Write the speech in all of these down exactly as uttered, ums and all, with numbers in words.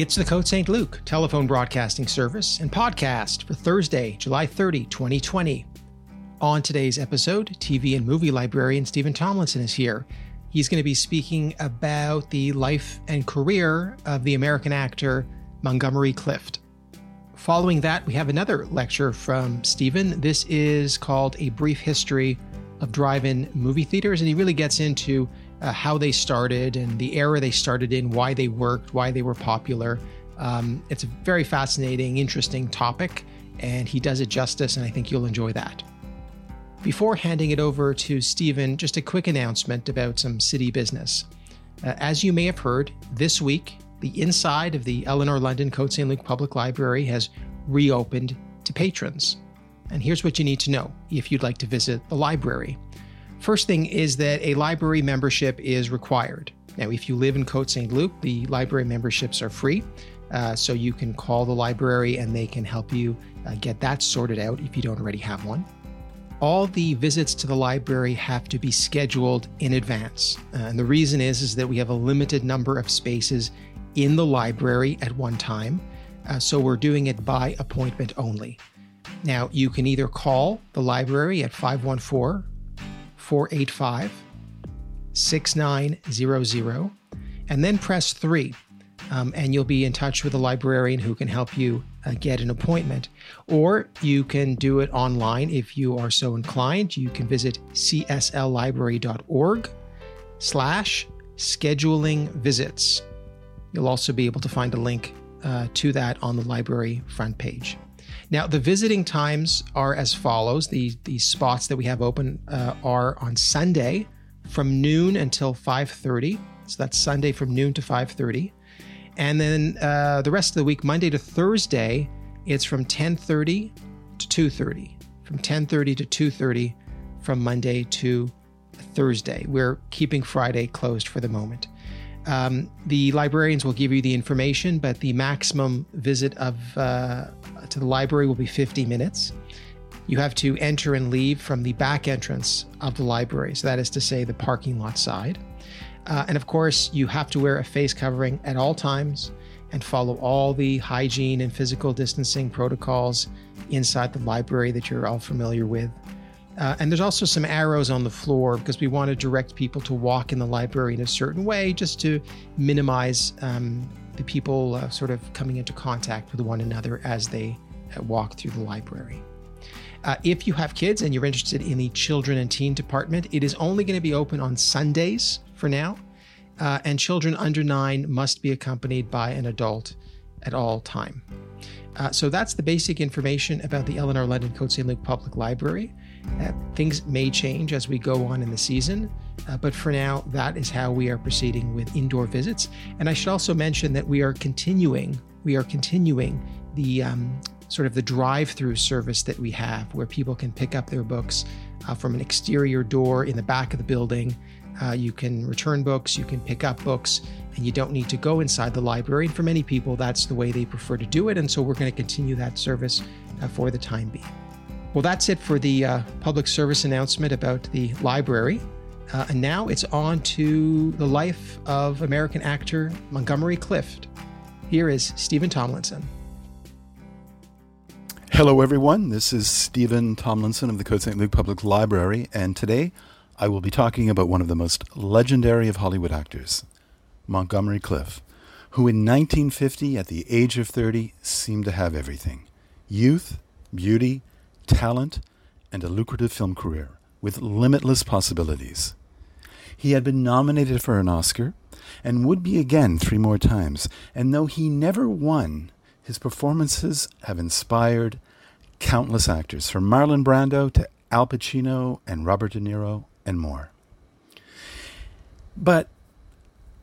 It's the Côte Saint-Luc telephone broadcasting service and podcast for Thursday, July thirtieth, twenty twenty. On today's episode, T V and movie librarian Stephen Tomlinson is here. He's going to be speaking about the life and career of the American actor Montgomery Clift. Following that, we have another lecture from Stephen. This is called A Brief History of Drive-In Movie Theaters, and he really gets into Uh, how they started and the era they started in, why they worked, why they were popular. Um, it's a very fascinating, interesting topic, and he does it justice, and I think you'll enjoy that. Before handing it over to Stephen, just a quick announcement about some city business. Uh, as you may have heard, this week, the inside of the Eleanor London Côte Saint-Luc Public Library has reopened to patrons. And here's what you need to know if you'd like to visit the library. First thing is that a library membership is required. Now, if you live in Côte Saint-Luc, the library memberships are free, uh, so you can call the library and they can help you uh, get that sorted out if you don't already have one. All the visits to the library have to be scheduled in advance. Uh, and the reason is, is that we have a limited number of spaces in the library at one time, uh, so we're doing it by appointment only. Now, you can either call the library at five one four, five one four, four eight five, six nine zero zero, and then press three, um, and you'll be in touch with a librarian who can help you uh, get an appointment. Or you can do it online if you are so inclined. You can visit csllibrary.org slash scheduling visits. You'll also be able to find a link uh, to that on the library front page. Now, the visiting times are as follows. The, the spots that we have open uh, are on Sunday from noon until five thirty. So that's Sunday from noon to five thirty. And then uh, the rest of the week, Monday to Thursday, it's from ten thirty to two thirty. From ten thirty to two thirty from Monday to Thursday. We're keeping Friday closed for the moment. Um, the librarians will give you the information, but the maximum visit of uh, to the library will be fifty minutes. You have to enter and leave from the back entrance of the library. So that is to say the parking lot side. Uh, and of course, you have to wear a face covering at all times and follow all the hygiene and physical distancing protocols inside the library that you're all familiar with. Uh, and there's also some arrows on the floor because we want to direct people to walk in the library in a certain way just to minimize um, the people uh, sort of coming into contact with one another as they uh, walk through the library. Uh, if you have kids and you're interested in the children and teen department, it is only going to be open on Sundays for now. Uh, and children under nine must be accompanied by an adult at all time. Uh, so that's the basic information about the Eleanor London Côte Saint-Luc Public Library. Uh, things may change as we go on in the season, uh, but for now, that is how we are proceeding with indoor visits. And I should also mention that we are continuing, we are continuing the um, sort of the drive-through service that we have, where people can pick up their books uh, from an exterior door in the back of the building. Uh, you can return books, you can pick up books, and you don't need to go inside the library. And for many people, that's the way they prefer to do it. And so we're going to continue that service uh, for the time being. Well, that's it for the uh, public service announcement about the library. Uh, and now it's on to the life of American actor Montgomery Clift. Here is Stephen Tomlinson. Hello, everyone. This is Stephen Tomlinson of the Côte Saint-Luc Public Library. And today I will be talking about one of the most legendary of Hollywood actors, Montgomery Clift, who in nineteen fifty, at the age of thirty, seemed to have everything: youth, beauty, talent, and a lucrative film career with limitless possibilities. He had been nominated for an Oscar and would be again three more times, and though he never won, his performances have inspired countless actors, from Marlon Brando to Al Pacino and Robert De Niro and more. But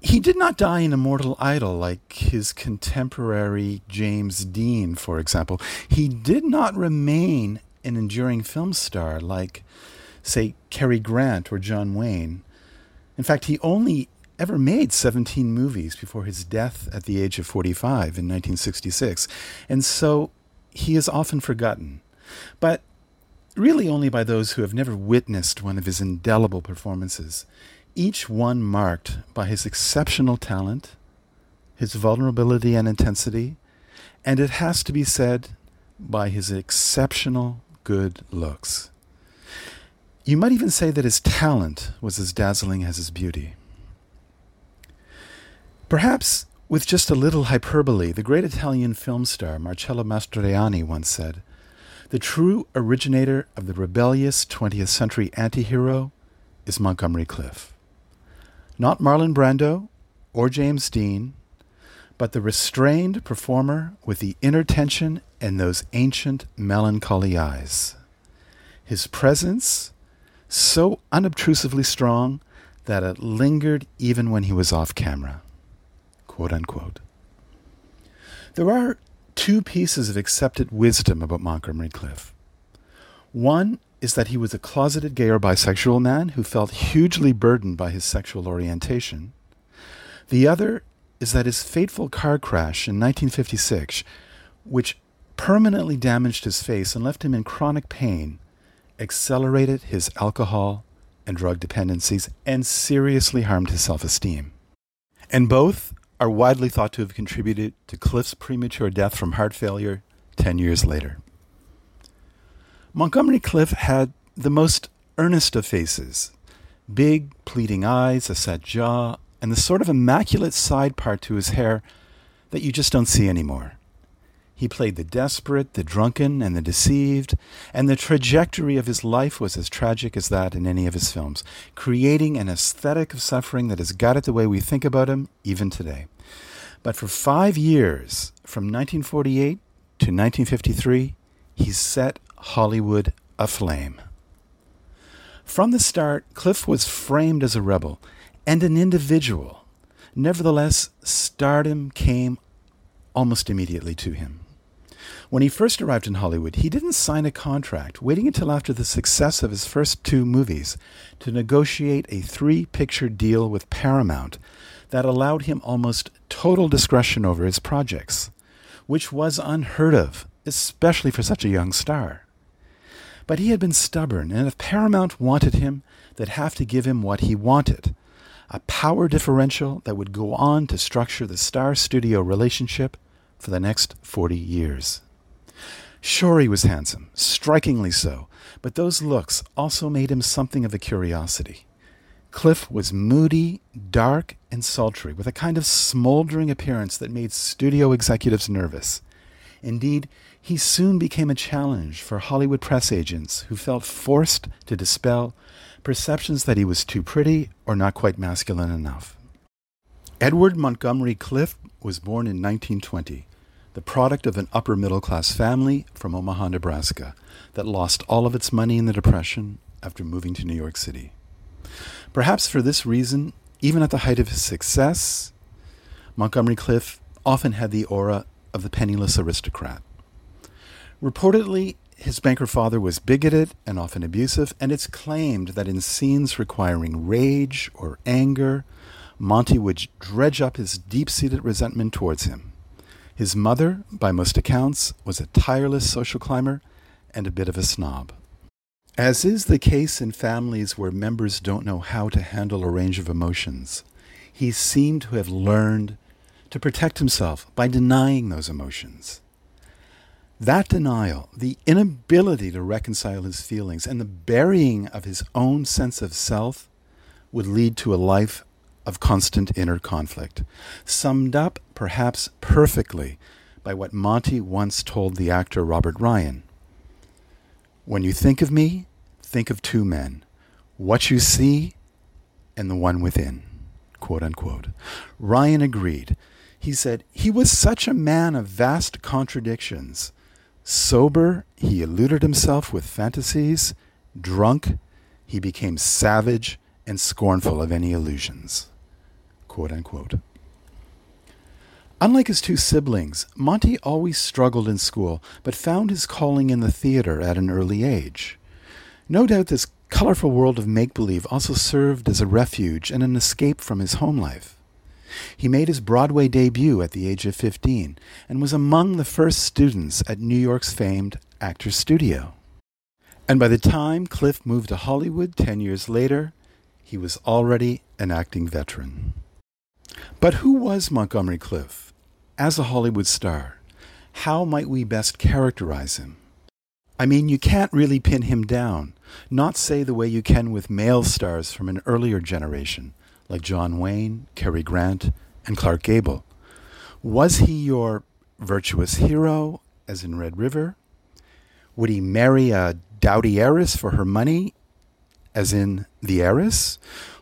he did not die an immortal idol like his contemporary James Dean, for example. He did not remain an enduring film star like, say, Cary Grant or John Wayne. In fact, he only ever made seventeen movies before his death at the age of forty-five in nineteen sixty-six, and so he is often forgotten. But really only by those who have never witnessed one of his indelible performances, each one marked by his exceptional talent, his vulnerability and intensity, and it has to be said, by his exceptional good looks. You might even say that his talent was as dazzling as his beauty. Perhaps with just a little hyperbole, the great Italian film star Marcello Mastroianni once said, "The true originator of the rebellious twentieth century anti-hero is Montgomery Clift. Not Marlon Brando or James Dean, but the restrained performer with the inner tension and those ancient melancholy eyes. His presence so unobtrusively strong that it lingered even when he was off camera," quote unquote. There are two pieces of accepted wisdom about Montgomery Clift. One is that he was a closeted gay or bisexual man who felt hugely burdened by his sexual orientation. The other is that his fateful car crash in nineteen fifty-six, which permanently damaged his face and left him in chronic pain, accelerated his alcohol and drug dependencies and seriously harmed his self-esteem. And both are widely thought to have contributed to Clift's premature death from heart failure ten years later. Montgomery Clift had the most earnest of faces, big, pleading eyes, a set jaw, and the sort of immaculate side part to his hair that you just don't see anymore. He played the desperate, the drunken, and the deceived, and the trajectory of his life was as tragic as that in any of his films, creating an aesthetic of suffering that has got it the way we think about him even today. But for five years, from nineteen forty-eight to nineteen fifty-three, he set Hollywood aflame. From the start, Clift was framed as a rebel and an individual. Nevertheless, stardom came almost immediately to him. When he first arrived in Hollywood, he didn't sign a contract, waiting until after the success of his first two movies to negotiate a three-picture deal with Paramount that allowed him almost total discretion over his projects, which was unheard of, especially for such a young star. But he had been stubborn, and if Paramount wanted him, they'd have to give him what he wanted, a power differential that would go on to structure the star-studio relationship for the next forty years. Sure, he was handsome, strikingly so, but those looks also made him something of a curiosity. Clift was moody, dark, and sultry, with a kind of smoldering appearance that made studio executives nervous. Indeed, he soon became a challenge for Hollywood press agents who felt forced to dispel perceptions that he was too pretty or not quite masculine enough. Edward Montgomery Clift was born in nineteen twenty, the product of an upper-middle-class family from Omaha, Nebraska, that lost all of its money in the Depression after moving to New York City. Perhaps for this reason, even at the height of his success, Montgomery Clift often had the aura of the penniless aristocrat. Reportedly, his banker father was bigoted and often abusive, and it's claimed that in scenes requiring rage or anger, Monty would dredge up his deep-seated resentment towards him. His mother, by most accounts, was a tireless social climber and a bit of a snob. As is the case in families where members don't know how to handle a range of emotions, he seemed to have learned to protect himself by denying those emotions. That denial, the inability to reconcile his feelings, and the burying of his own sense of self would lead to a life of constant inner conflict, summed up perhaps perfectly by what Monty once told the actor Robert Ryan. "When you think of me, think of two men, what you see and the one within," quote unquote. Ryan agreed. He said, "He was such a man of vast contradictions. Sober, he eluded himself with fantasies. Drunk, he became savage and scornful of any illusions," quote unquote. Unlike his two siblings, Monty always struggled in school, but found his calling in the theater at an early age. No doubt this colorful world of make-believe also served as a refuge and an escape from his home life. He made his Broadway debut at the age of fifteen and was among the first students at New York's famed Actors Studio. And by the time Clift moved to Hollywood ten years later, he was already an acting veteran. But who was Montgomery Clift? As a Hollywood star, how might we best characterize him? I mean, you can't really pin him down, not say the way you can with male stars from an earlier generation, like John Wayne, Cary Grant, and Clark Gable. Was he your virtuous hero, as in Red River? Would he marry a dowdy heiress for her money, as in The Heiress?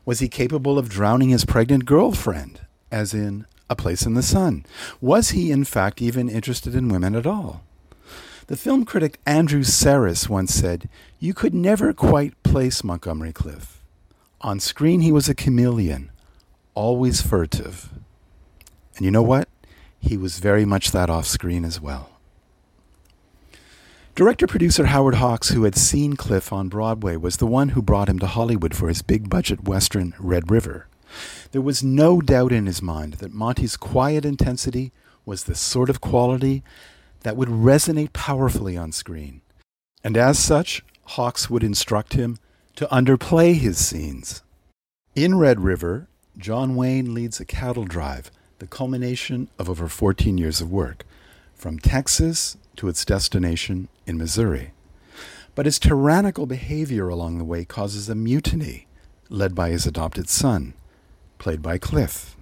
Was he capable of drowning his pregnant girlfriend, as in A Place in the Sun? Was he, in fact, even interested in women at all? The film critic Andrew Sarris once said, "You could never quite place Montgomery Clift. On screen, he was a chameleon, always furtive." And you know what? He was very much that off screen as well. Director-producer Howard Hawks, who had seen Clift on Broadway, was the one who brought him to Hollywood for his big-budget Western Red River. There was no doubt in his mind that Monty's quiet intensity was the sort of quality that would resonate powerfully on screen. And as such, Hawks would instruct him to underplay his scenes. In Red River, John Wayne leads a cattle drive, the culmination of over fourteen years of work, from Texas to its destination in Missouri. But his tyrannical behavior along the way causes a mutiny led by his adopted son, played by Clift.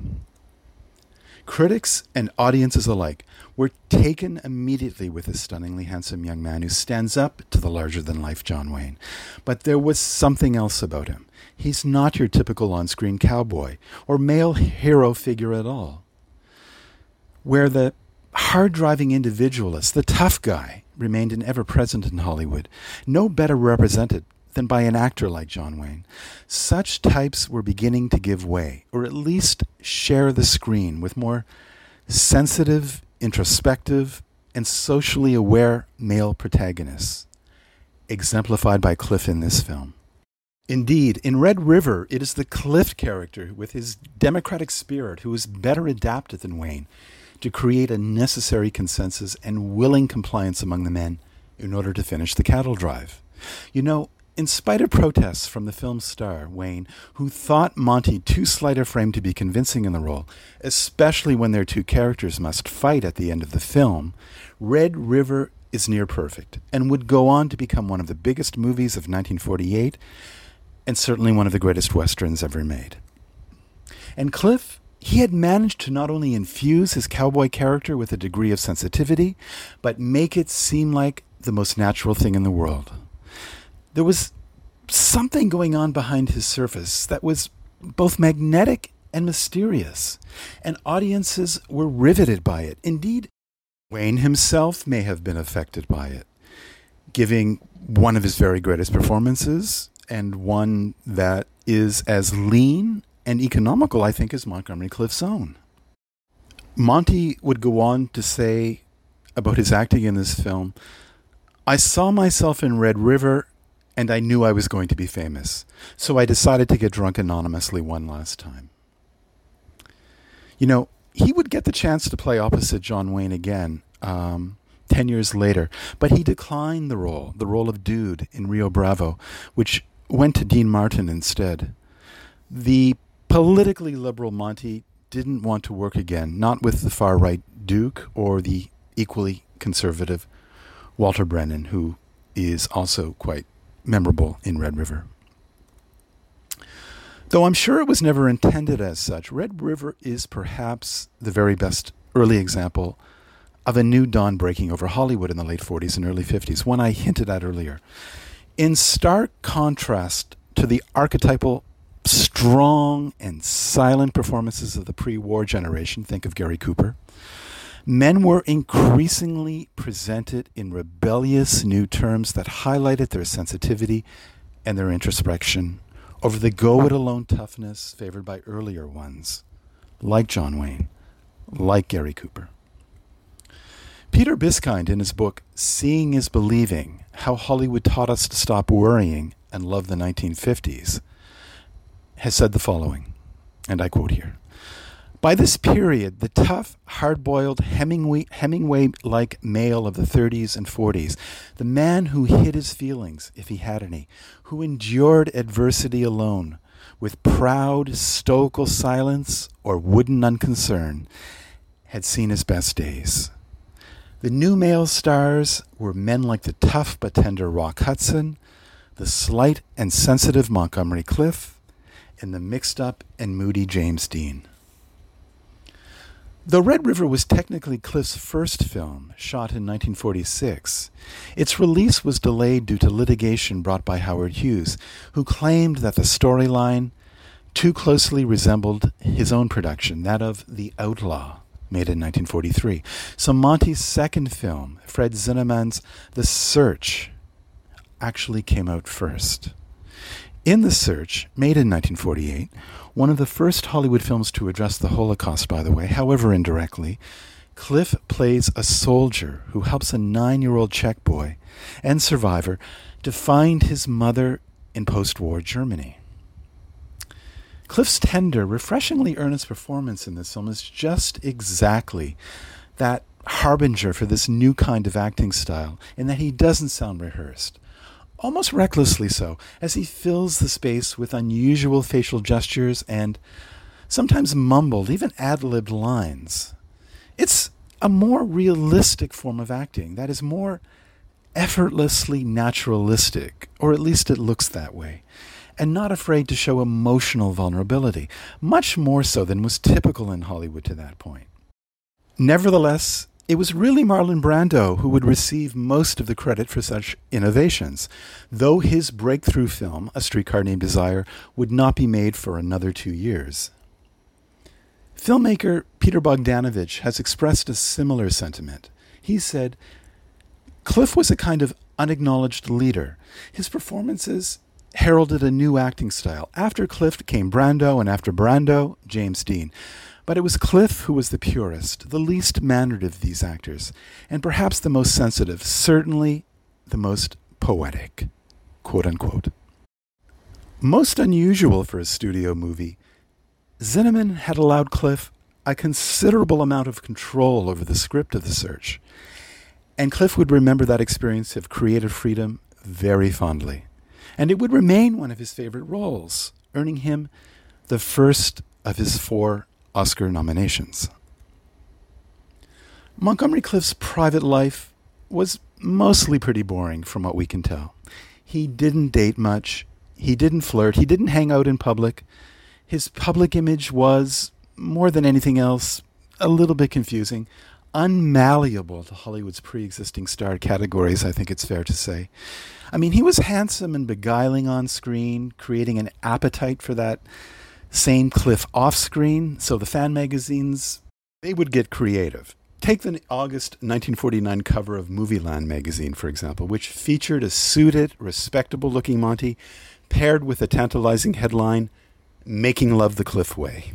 Critics and audiences alike were taken immediately with this stunningly handsome young man who stands up to the larger-than-life John Wayne. But there was something else about him. He's not your typical on-screen cowboy or male hero figure at all. Where the hard-driving individualist, the tough guy, remained an ever-present in Hollywood, no better represented than by an actor like John Wayne. Such types were beginning to give way, or at least share the screen with more sensitive, introspective, and socially aware male protagonists, exemplified by Clift in this film. Indeed, in Red River, it is the Clift character with his democratic spirit who is better adapted than Wayne to create a necessary consensus and willing compliance among the men in order to finish the cattle drive. You know, in spite of protests from the film's star, Wayne, who thought Monty too slight a frame to be convincing in the role, especially when their two characters must fight at the end of the film, Red River is near perfect and would go on to become one of the biggest movies of nineteen forty-eight and certainly one of the greatest Westerns ever made. And Clift, he had managed to not only infuse his cowboy character with a degree of sensitivity, but make it seem like the most natural thing in the world. There was something going on behind his surface that was both magnetic and mysterious, and audiences were riveted by it. Indeed, Wayne himself may have been affected by it, giving one of his very greatest performances, and one that is as lean and economical, I think, is Montgomery Clift's own. Monty would go on to say about his acting in this film, "I saw myself in Red River, and I knew I was going to be famous, so I decided to get drunk anonymously one last time." You know, he would get the chance to play opposite John Wayne again um, ten years later, but he declined the role, the role of Dude in Rio Bravo, which went to Dean Martin instead. The politically liberal Monty didn't want to work again, not with the far-right Duke or the equally conservative Walter Brennan, who is also quite memorable in Red River. Though I'm sure it was never intended as such, Red River is perhaps the very best early example of a new dawn breaking over Hollywood in the late forties and early fifties, one I hinted at earlier. In stark contrast to the archetypal strong and silent performances of the pre-war generation, think of Gary Cooper, men were increasingly presented in rebellious new terms that highlighted their sensitivity and their introspection over the go-it-alone toughness favored by earlier ones, like John Wayne, like Gary Cooper. Peter Biskind, in his book Seeing is Believing, How Hollywood Taught Us to Stop Worrying and Love the nineteen fifties, has said the following, and I quote here, "By this period, the tough, hard-boiled, Hemingway, Hemingway-like male of the thirties and forties, the man who hid his feelings, if he had any, who endured adversity alone, with proud, stoical silence or wooden unconcern, had seen his best days. The new male stars were men like the tough but tender Rock Hudson, the slight and sensitive Montgomery Clift, and the mixed-up and moody James Dean. Though Red River was technically Clift's first film, shot in nineteen forty-six, its release was delayed due to litigation brought by Howard Hughes, who claimed that the storyline too closely resembled his own production, that of The Outlaw, made in nineteen forty-three. So Monty's second film, Fred Zinnemann's The Search, actually came out first. In The Search, made in nineteen forty-eight, one of the first Hollywood films to address the Holocaust, by the way, however indirectly, Clift plays a soldier who helps a nine-year-old Czech boy and survivor to find his mother in post-war Germany. Clift's tender, refreshingly earnest performance in this film is just exactly that harbinger for this new kind of acting style, in that he doesn't sound rehearsed. Almost recklessly so, as he fills the space with unusual facial gestures and sometimes mumbled, even ad-libbed lines. It's a more realistic form of acting that is more effortlessly naturalistic, or at least it looks that way, and not afraid to show emotional vulnerability, much more so than was typical in Hollywood to that point. Nevertheless, it was really Marlon Brando who would receive most of the credit for such innovations, though his breakthrough film, A Streetcar Named Desire, would not be made for another two years. Filmmaker Peter Bogdanovich has expressed a similar sentiment. He said, Clift was a kind of unacknowledged leader. His performances heralded a new acting style. After Clift came Brando, and after Brando, James Dean. But it was Clift who was the purest, the least mannered of these actors, and perhaps the most sensitive, certainly the most poetic, quote unquote. Most unusual for a studio movie, Zinnemann had allowed Clift a considerable amount of control over the script of The Search, and Clift would remember that experience of creative freedom very fondly, and it would remain one of his favorite roles, earning him the first of his four Oscar nominations. Montgomery Clift's private life was mostly pretty boring from what we can tell. He didn't date much, he didn't flirt, he didn't hang out in public. His public image was, more than anything else, a little bit confusing, unmalleable to Hollywood's pre-existing star categories, I think it's fair to say. I mean, he was handsome and beguiling on screen, creating an appetite for that same Clift off-screen, so the fan magazines, they would get creative. Take the August nineteen forty-nine cover of Movieland magazine, for example, which featured a suited, respectable-looking Monty paired with a tantalizing headline, Making Love the Clift Way.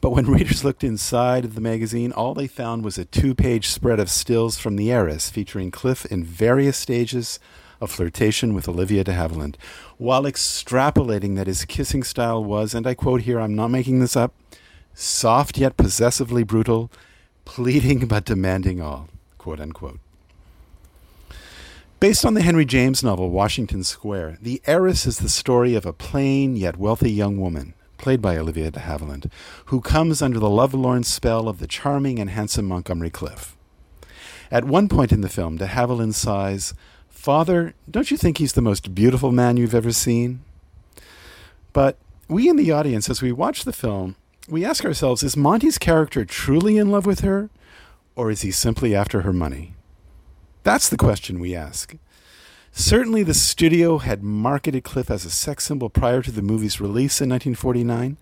But when readers looked inside of the magazine, all they found was a two-page spread of stills from The Heiress featuring Clift in various stages of flirtation with Olivia de Havilland, while extrapolating that his kissing style was, and I quote here, I'm not making this up, soft yet possessively brutal, pleading but demanding all, quote unquote. Based on the Henry James novel Washington Square, The Heiress is the story of a plain yet wealthy young woman, played by Olivia de Havilland, who comes under the lovelorn spell of the charming and handsome Montgomery Clift. At one point in the film, de Havilland sighs, Father, don't you think he's the most beautiful man you've ever seen? But we in the audience, as we watch the film, we ask ourselves, is Monty's character truly in love with her, or is he simply after her money? That's the question we ask. Certainly the studio had marketed Clift as a sex symbol prior to the movie's release in nineteen forty-nine,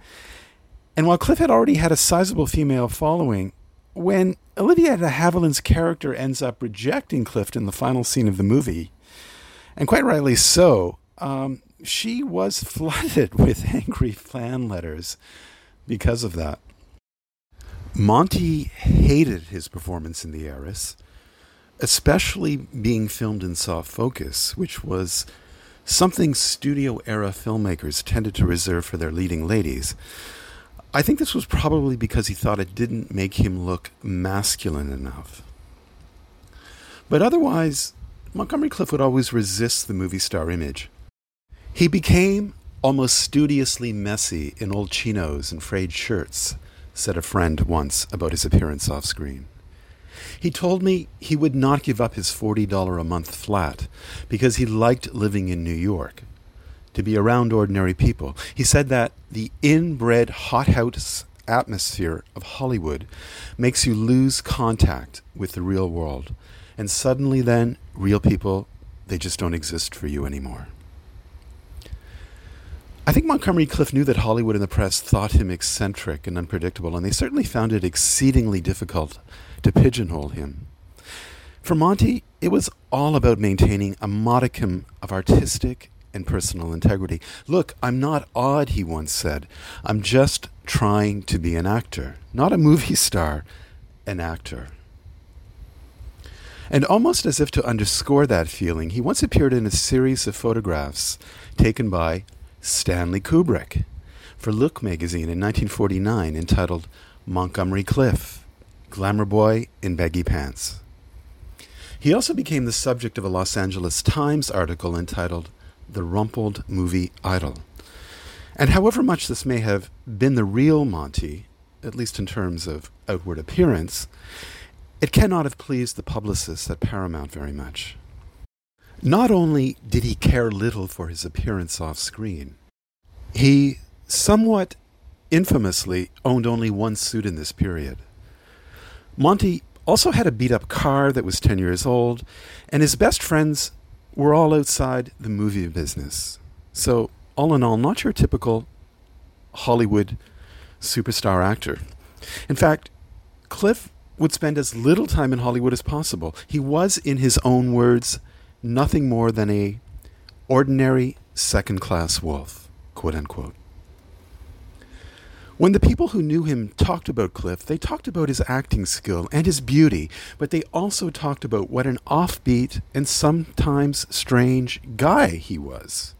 and while Clift had already had a sizable female following, when Olivia de Havilland's character ends up rejecting Clift in the final scene of the movie, and quite rightly so, um, she was flooded with angry fan letters because of that. Monty hated his performance in The Heiress, especially being filmed in soft focus, which was something studio-era filmmakers tended to reserve for their leading ladies. I think this was probably because he thought it didn't make him look masculine enough. But otherwise, Montgomery Clift would always resist the movie star image. He became almost studiously messy in old chinos and frayed shirts, said a friend once about his appearance off screen. He told me he would not give up his forty dollars a month flat because he liked living in New York, to be around ordinary people. He said that the inbred hothouse atmosphere of Hollywood makes you lose contact with the real world, and suddenly then, real people, they just don't exist for you anymore. I think Montgomery Clift knew that Hollywood and the press thought him eccentric and unpredictable, and they certainly found it exceedingly difficult to pigeonhole him. For Monty, it was all about maintaining a modicum of artistic and personal integrity. Look, I'm not odd, he once said. I'm just trying to be an actor. Not a movie star, an actor. And almost as if to underscore that feeling, he once appeared in a series of photographs taken by Stanley Kubrick for Look magazine in nineteen forty-nine, entitled Montgomery Clift, Glamour Boy in Baggy Pants. He also became the subject of a Los Angeles Times article entitled The Rumpled Movie Idol. And however much this may have been the real Monty, at least in terms of outward appearance, it cannot have pleased the publicists at Paramount very much. Not only did he care little for his appearance off screen, he somewhat infamously owned only one suit in this period. Monty also had a beat-up car that was ten years old, and his best friends were all outside the movie business. So, all in all, not your typical Hollywood superstar actor. In fact, Cliff would spend as little time in Hollywood as possible. He was, in his own words, nothing more than a ordinary second-class wolf, quote unquote. When the people who knew him talked about Cliff, they talked about his acting skill and his beauty, but they also talked about what an offbeat and sometimes strange guy he was.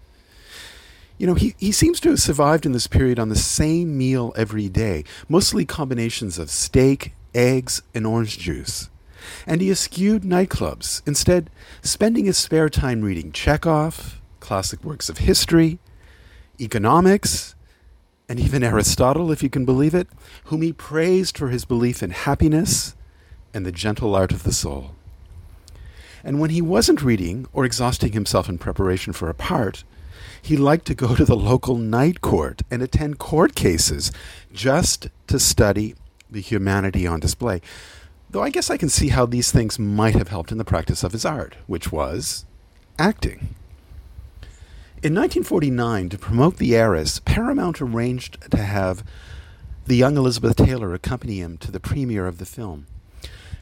You know, he, he seems to have survived in this period on the same meal every day, mostly combinations of steak, eggs, and orange juice. And he eschewed nightclubs, instead spending his spare time reading Chekhov, classic works of history, economics, and even Aristotle, if you can believe it, whom he praised for his belief in happiness and the gentle art of the soul. And when he wasn't reading or exhausting himself in preparation for a part, he liked to go to the local night court and attend court cases just to study the humanity on display. Though I guess I can see how these things might have helped in the practice of his art, which was acting. In nineteen forty-nine, to promote The Heiress, Paramount arranged to have the young Elizabeth Taylor accompany him to the premiere of the film.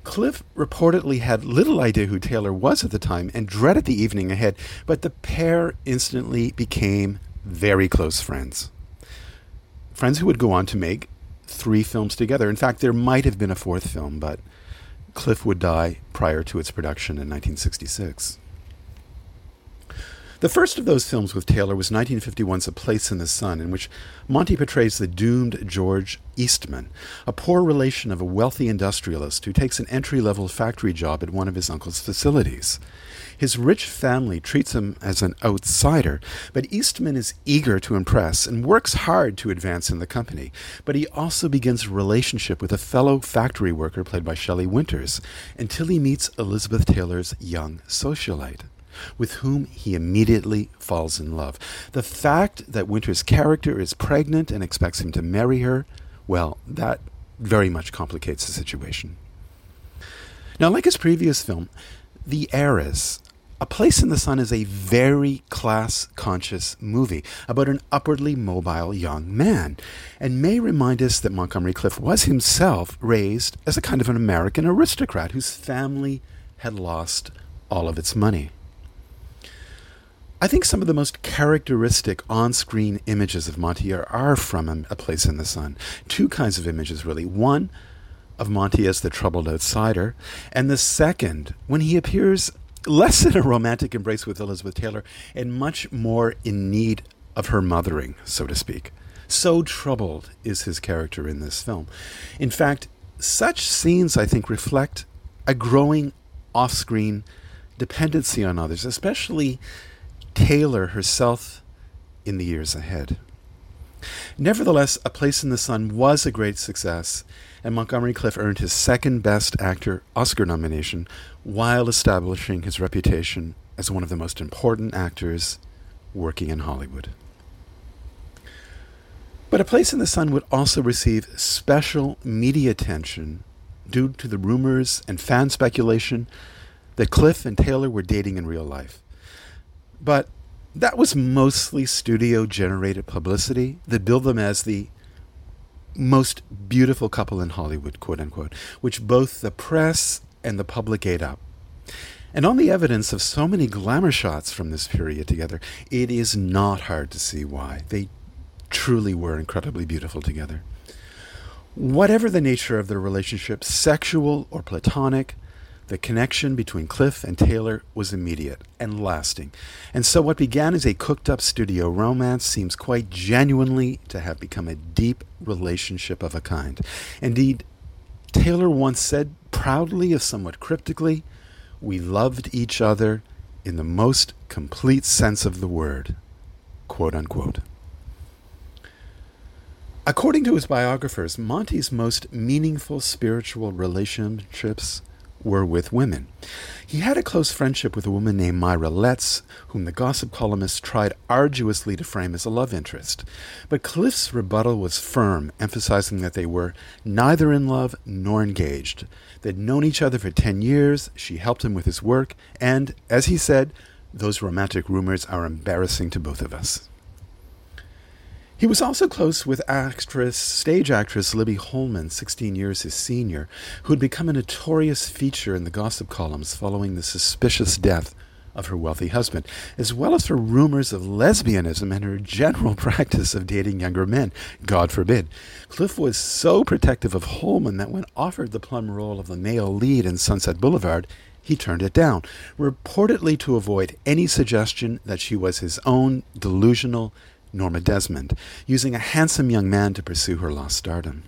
Cliff reportedly had little idea who Taylor was at the time and dreaded the evening ahead, but the pair instantly became very close friends. Friends who would go on to make three films together. In fact, there might have been a fourth film, but Cliff would die prior to its production in nineteen sixty-six. The first of those films with Taylor was nineteen fifty-one's A Place in the Sun, in which Monty portrays the doomed George Eastman, a poor relation of a wealthy industrialist who takes an entry-level factory job at one of his uncle's facilities. His rich family treats him as an outsider, but Eastman is eager to impress and works hard to advance in the company. But he also begins a relationship with a fellow factory worker played by Shelley Winters, until he meets Elizabeth Taylor's young socialite, with whom he immediately falls in love. The fact that Winter's character is pregnant and expects him to marry her, well, that very much complicates the situation. Now, like his previous film, The Heiress, A Place in the Sun is a very class-conscious movie about an upwardly mobile young man, and may remind us that Montgomery Clift was himself raised as a kind of an American aristocrat whose family had lost all of its money. I think some of the most characteristic on-screen images of Monty are from A Place in the Sun. Two kinds of images, really. One of Monty as the troubled outsider, and the second, when he appears less in a romantic embrace with Elizabeth Taylor and much more in need of her mothering, so to speak. So troubled is his character in this film. In fact, such scenes, I think, reflect a growing off-screen dependency on others, especially Taylor herself in the years ahead. Nevertheless, A Place in the Sun was a great success, and Montgomery Clift earned his second Best Actor Oscar nomination while establishing his reputation as one of the most important actors working in Hollywood. But A Place in the Sun would also receive special media attention due to the rumors and fan speculation that Clift and Taylor were dating in real life. But that was mostly studio-generated publicity that billed them as the most beautiful couple in Hollywood, quote-unquote, which both the press and the public ate up. And on the evidence of so many glamour shots from this period together, it is not hard to see why. They truly were incredibly beautiful together. Whatever the nature of their relationship, sexual or platonic, the connection between Clift and Taylor was immediate and lasting. And so what began as a cooked-up studio romance seems quite genuinely to have become a deep relationship of a kind. Indeed, Taylor once said proudly, if somewhat cryptically, "We loved each other in the most complete sense of the word," quote unquote. According to his biographers, Monty's most meaningful spiritual relationships were with women. He had a close friendship with a woman named Myra Letts, whom the gossip columnist tried arduously to frame as a love interest. But Clift's rebuttal was firm, emphasizing that they were neither in love nor engaged. They'd known each other for ten years, she helped him with his work, and, as he said, "those romantic rumors are embarrassing to both of us." He was also close with actress, stage actress Libby Holman, sixteen years his senior, who had become a notorious feature in the gossip columns following the suspicious death of her wealthy husband, as well as for rumors of lesbianism and her general practice of dating younger men, God forbid. Clift was so protective of Holman that when offered the plum role of the male lead in Sunset Boulevard, he turned it down, reportedly to avoid any suggestion that she was his own delusional Norma Desmond, using a handsome young man to pursue her lost stardom.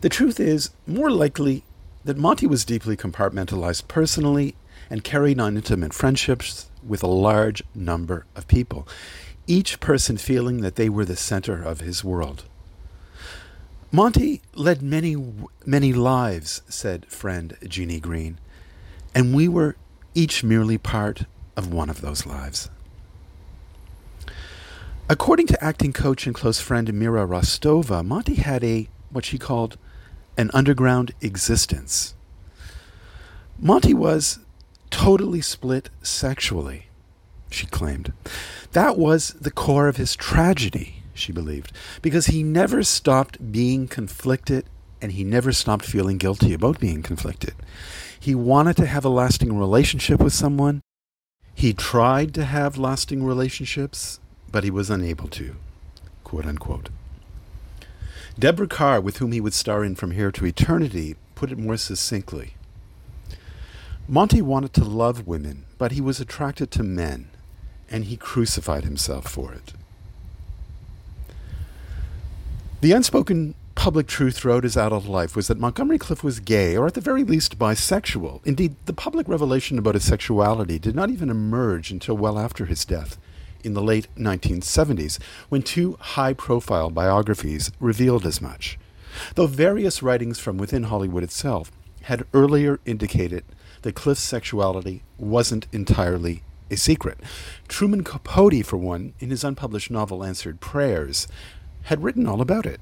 The truth is, more likely, that Monty was deeply compartmentalized personally and carried on intimate friendships with a large number of people, each person feeling that they were the center of his world. "Monty led many, many lives," said friend Jeannie Green, "and we were each merely part of one of those lives." According to acting coach and close friend Mira Rostova, Monty had a, what she called, an underground existence. Monty was totally split sexually, she claimed. That was the core of his tragedy, she believed, because he never stopped being conflicted and he never stopped feeling guilty about being conflicted. He wanted to have a lasting relationship with someone. He tried to have lasting relationships, but he was unable to, quote unquote. Deborah Carr, with whom he would star in From Here to Eternity, put it more succinctly. Monty wanted to love women, but he was attracted to men, and he crucified himself for it. The unspoken public truth throughout his adult life was that Montgomery Clift was gay, or at the very least bisexual. Indeed, the public revelation about his sexuality did not even emerge until well after his death, in the late nineteen seventies, when two high-profile biographies revealed as much, though various writings from within Hollywood itself had earlier indicated that Clift's sexuality wasn't entirely a secret. Truman Capote, for one, in his unpublished novel Answered Prayers, had written all about it.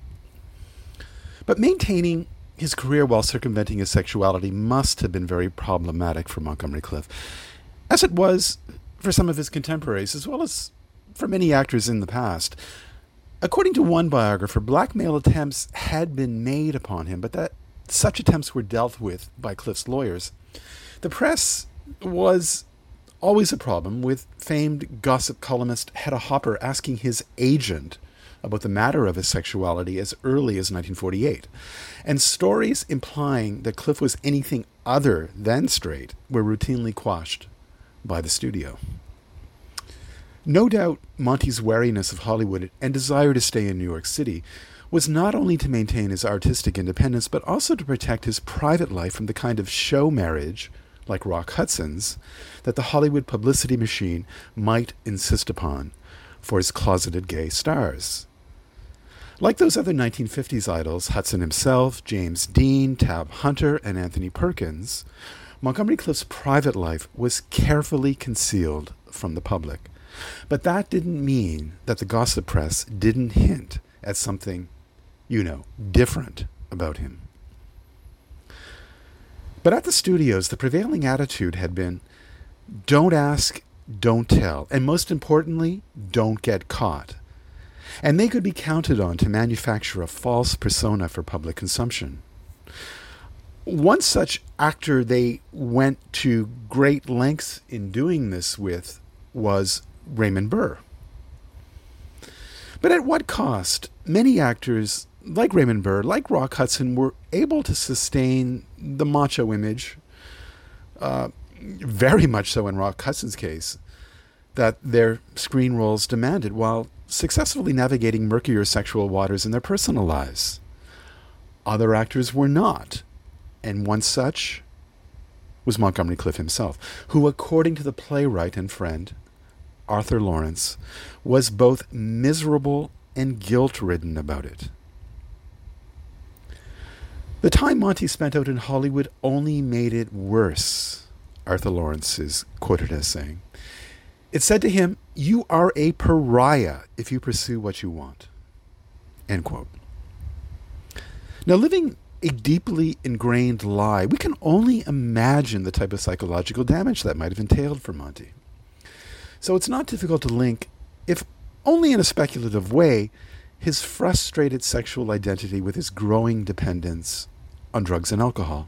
But maintaining his career while circumventing his sexuality must have been very problematic for Montgomery Clift, as it was for some of his contemporaries, as well as for many actors in the past. According to one biographer, blackmail attempts had been made upon him, but that such attempts were dealt with by Clift's lawyers. The press was always a problem, with famed gossip columnist Hedda Hopper asking his agent about the matter of his sexuality as early as nineteen forty-eight. And stories implying that Clift was anything other than straight were routinely quashed by the studio. No doubt Monty's wariness of Hollywood and desire to stay in New York City was not only to maintain his artistic independence, but also to protect his private life from the kind of show marriage, like Rock Hudson's, that the Hollywood publicity machine might insist upon, for his closeted gay stars. Like those other nineteen fifties idols, Hudson himself, James Dean, Tab Hunter, and Anthony Perkins, Montgomery Clift's private life was carefully concealed from the public. But that didn't mean that the gossip press didn't hint at something, you know, different about him. But at the studios, the prevailing attitude had been, don't ask, don't tell, and most importantly, don't get caught. And they could be counted on to manufacture a false persona for public consumption. One such actor they went to great lengths in doing this with was Raymond Burr. But at what cost? Many actors, like Raymond Burr, like Rock Hudson, were able to sustain the macho image, uh, very much so in Rock Hudson's case, that their screen roles demanded, while successfully navigating murkier sexual waters in their personal lives. Other actors were not, and one such was Montgomery Clift himself, who, according to the playwright and friend Arthur Laurents, was both miserable and guilt-ridden about it. The time Monty spent out in Hollywood only made it worse, Arthur Laurents is quoted as saying. It said to him, "You are a pariah if you pursue what you want." End quote. Now, living a deeply ingrained lie, we can only imagine the type of psychological damage that might have entailed for Monty. So it's not difficult to link, if only in a speculative way, his frustrated sexual identity with his growing dependence on drugs and alcohol.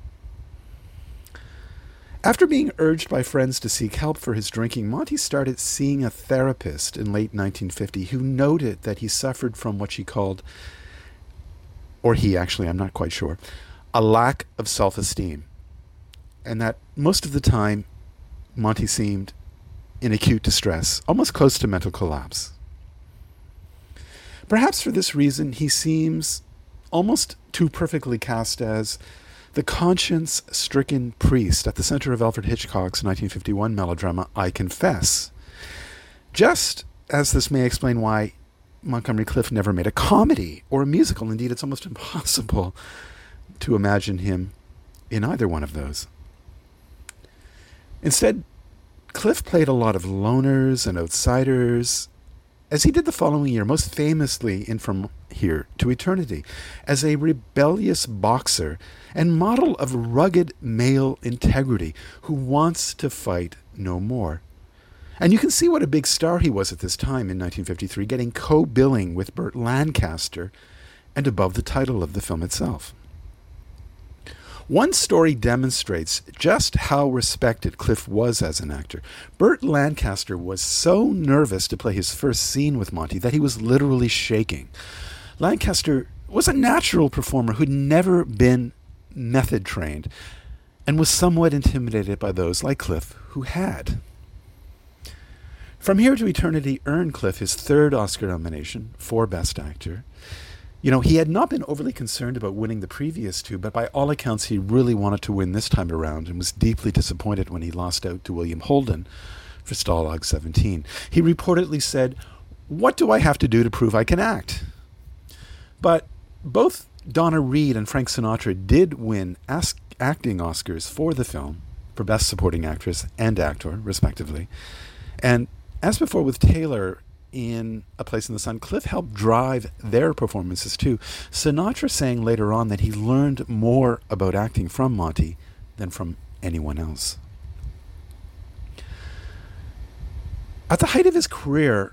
After being urged by friends to seek help for his drinking, Monty started seeing a therapist in late nineteen fifty who noted that he suffered from what she called, or he actually, I'm not quite sure, a lack of self-esteem, and that most of the time Monty seemed in acute distress, almost close to mental collapse. Perhaps for this reason, he seems almost too perfectly cast as the conscience-stricken priest at the center of Alfred Hitchcock's nineteen fifty-one melodrama, I Confess. Just as this may explain why Montgomery Clift never made a comedy or a musical. Indeed, it's almost impossible to imagine him in either one of those. Instead, Clift played a lot of loners and outsiders, as he did the following year, most famously in From Here to Eternity, as a rebellious boxer and model of rugged male integrity who wants to fight no more. And you can see what a big star he was at this time in nineteen fifty-three, getting co-billing with Burt Lancaster and above the title of the film itself. One story demonstrates just how respected Clift was as an actor. Burt Lancaster was so nervous to play his first scene with Monty that he was literally shaking. Lancaster was a natural performer who'd never been method trained and was somewhat intimidated by those like Clift who had. From Here to Eternity earned Clift his third Oscar nomination for Best Actor. You know, he had not been overly concerned about winning the previous two, but by all accounts, he really wanted to win this time around and was deeply disappointed when he lost out to William Holden for Stalag seventeen. He reportedly said, "What do I have to do to prove I can act?" But both Donna Reed and Frank Sinatra did win ask, acting Oscars for the film, for Best Supporting Actress and Actor, respectively. And as before with Taylor, in A Place in the Sun, Clift helped drive their performances too. Sinatra saying later on that he learned more about acting from Monty than from anyone else. At the height of his career,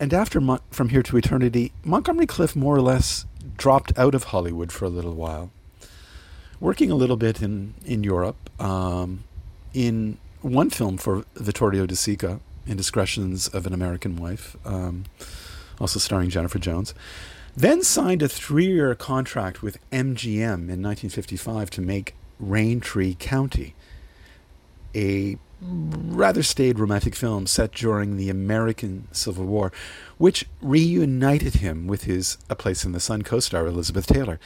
and after Mon- From Here to Eternity, Montgomery Clift more or less dropped out of Hollywood for a little while, working a little bit in, in Europe, um, in one film for Vittorio De Sica, Indiscretions of an American Wife, um, also starring Jennifer Jones, then signed a three-year contract with M G M in nineteen fifty-five to make Raintree County, a rather staid romantic film set during the American Civil War, which reunited him with his A Place in the Sun co-star Elizabeth Taylor.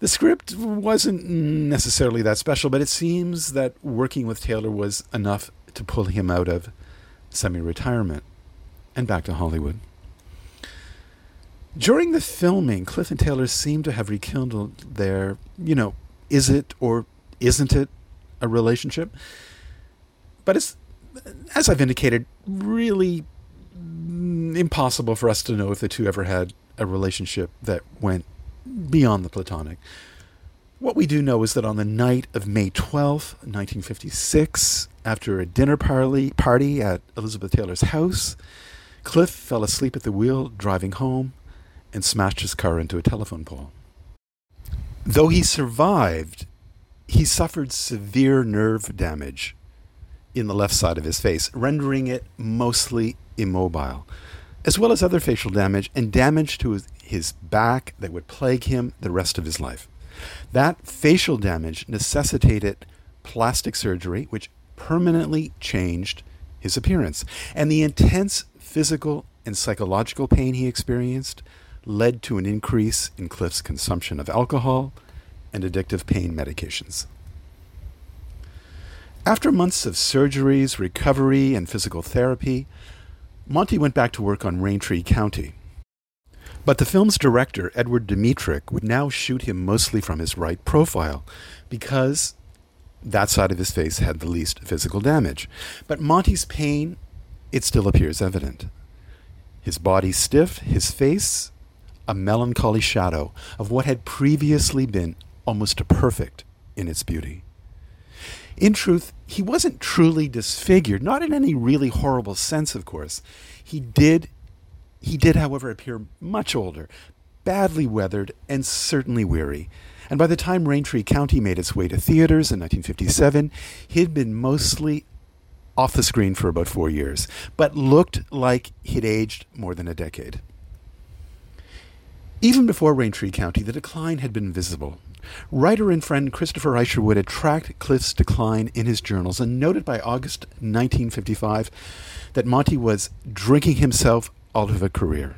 The script wasn't necessarily that special, but it seems that working with Taylor was enough to pull him out of semi-retirement. and back to Hollywood. During the filming, Clift and Taylor seem to have rekindled their, you know, is it or isn't it a relationship? But it's, as I've indicated, really impossible for us to know if the two ever had a relationship that went beyond the platonic. What we do know is that on the night of May twelfth, nineteen fifty-six, after a dinner party, party at Elizabeth Taylor's house, Clift fell asleep at the wheel driving home and smashed his car into a telephone pole. Though he survived, he suffered severe nerve damage in the left side of his face, rendering it mostly immobile, as well as other facial damage and damage to his, his back that would plague him the rest of his life. That facial damage necessitated plastic surgery, which permanently changed his appearance. And the intense physical and psychological pain he experienced led to an increase in Clift's consumption of alcohol and addictive pain medications. After months of surgeries, recovery, and physical therapy, Monty went back to work on Raintree County. But the film's director, Edward Dmytrek, would now shoot him mostly from his right profile because that side of his face had the least physical damage. But Monty's pain, it still appears evident. His body stiff, his face a melancholy shadow of what had previously been almost perfect in its beauty. In truth, he wasn't truly disfigured, not in any really horrible sense, of course. He did He did, however, appear much older, badly weathered, and certainly weary. And by the time Raintree County made its way to theaters in nineteen fifty-seven, he'd been mostly off the screen for about four years, but looked like he'd aged more than a decade. Even before Raintree County, the decline had been visible. Writer and friend Christopher Isherwood had tracked Clift's decline in his journals and noted by August nineteen fifty-five that Monty was drinking himself out of a career.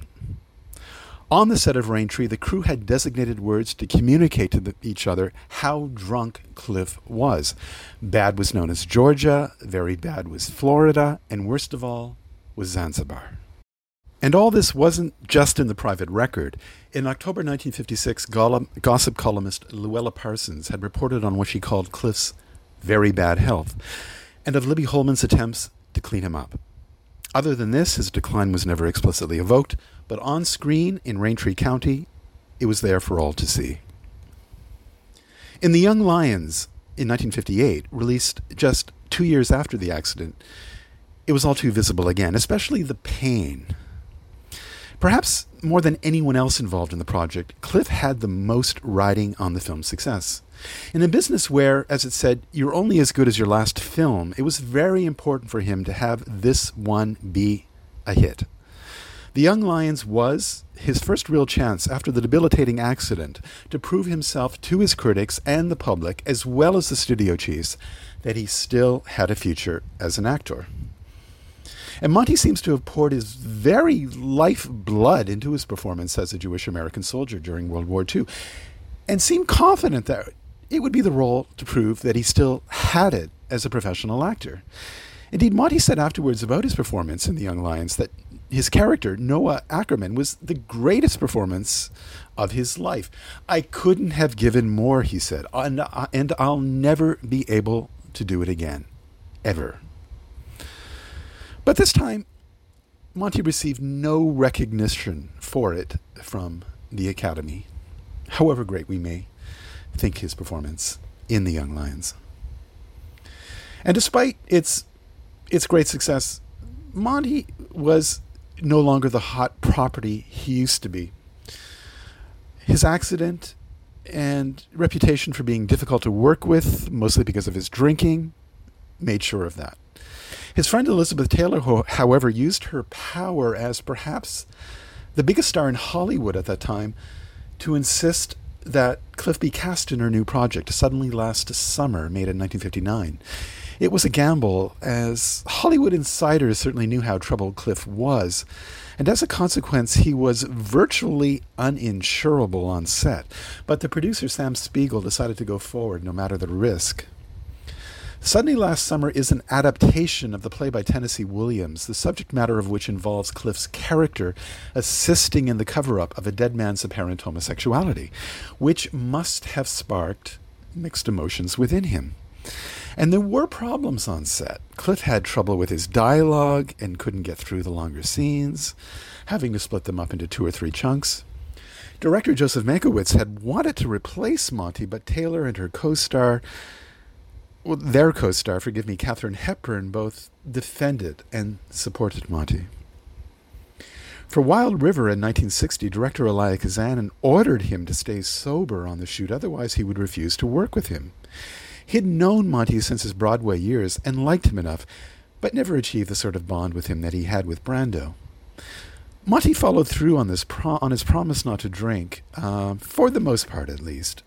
On the set of Raintree, the crew had designated words to communicate to the, each other how drunk Clift was. Bad was known as Georgia, very bad was Florida, and worst of all was Zanzibar. And all this wasn't just in the private record. In October nineteen fifty-six, gollum, gossip columnist Luella Parsons had reported on what she called Clift's very bad health, and of Libby Holman's attempts to clean him up. Other than this, his decline was never explicitly evoked, but on screen in Raintree County, it was there for all to see. In The Young Lions in nineteen fifty-eight, released just two years after the accident, it was all too visible again, especially the pain. Perhaps more than anyone else involved in the project, Clift had the most riding on the film's success. In a business where, as it said, you're only as good as your last film, it was very important for him to have this one be a hit. The Young Lions was his first real chance after the debilitating accident to prove himself to his critics and the public, as well as the studio chiefs, that he still had a future as an actor. And Monty seems to have poured his very life blood into his performance as a Jewish-American soldier during World War Two, and seemed confident that it would be the role to prove that he still had it as a professional actor. Indeed, Monty said afterwards about his performance in The Young Lions that his character, Noah Ackerman, was the greatest performance of his life. I couldn't have given more, he said, and, and I'll never be able to do it again, ever. But this time, Monty received no recognition for it from the Academy, however great we may think his performance in The Young Lions. And despite its its great success, Monty was no longer the hot property he used to be. His accident and reputation for being difficult to work with, mostly because of his drinking, made sure of that. His friend Elizabeth Taylor, however, used her power as perhaps the biggest star in Hollywood at that time to insist that Clift be cast in her new project, Suddenly Last Summer, made in nineteen fifty-nine. It was a gamble, as Hollywood insiders certainly knew how troubled Clift was, and as a consequence, he was virtually uninsurable on set. But the producer, Sam Spiegel, decided to go forward no matter the risk. Suddenly Last Summer is an adaptation of the play by Tennessee Williams, the subject matter of which involves Clift's character assisting in the cover-up of a dead man's apparent homosexuality, which must have sparked mixed emotions within him. And there were problems on set. Clift had trouble with his dialogue and couldn't get through the longer scenes, having to split them up into two or three chunks. Director Joseph Mankiewicz had wanted to replace Monty, but Taylor and her co-star, well, their co-star, forgive me, Katharine Hepburn, both defended and supported Monty. For Wild River in nineteen sixty, director Elia Kazan ordered him to stay sober on the shoot, otherwise he would refuse to work with him. He'd known Monty since his Broadway years and liked him enough, but never achieved the sort of bond with him that he had with Brando. Monty followed through on this pro- on his promise not to drink, uh, for the most part at least.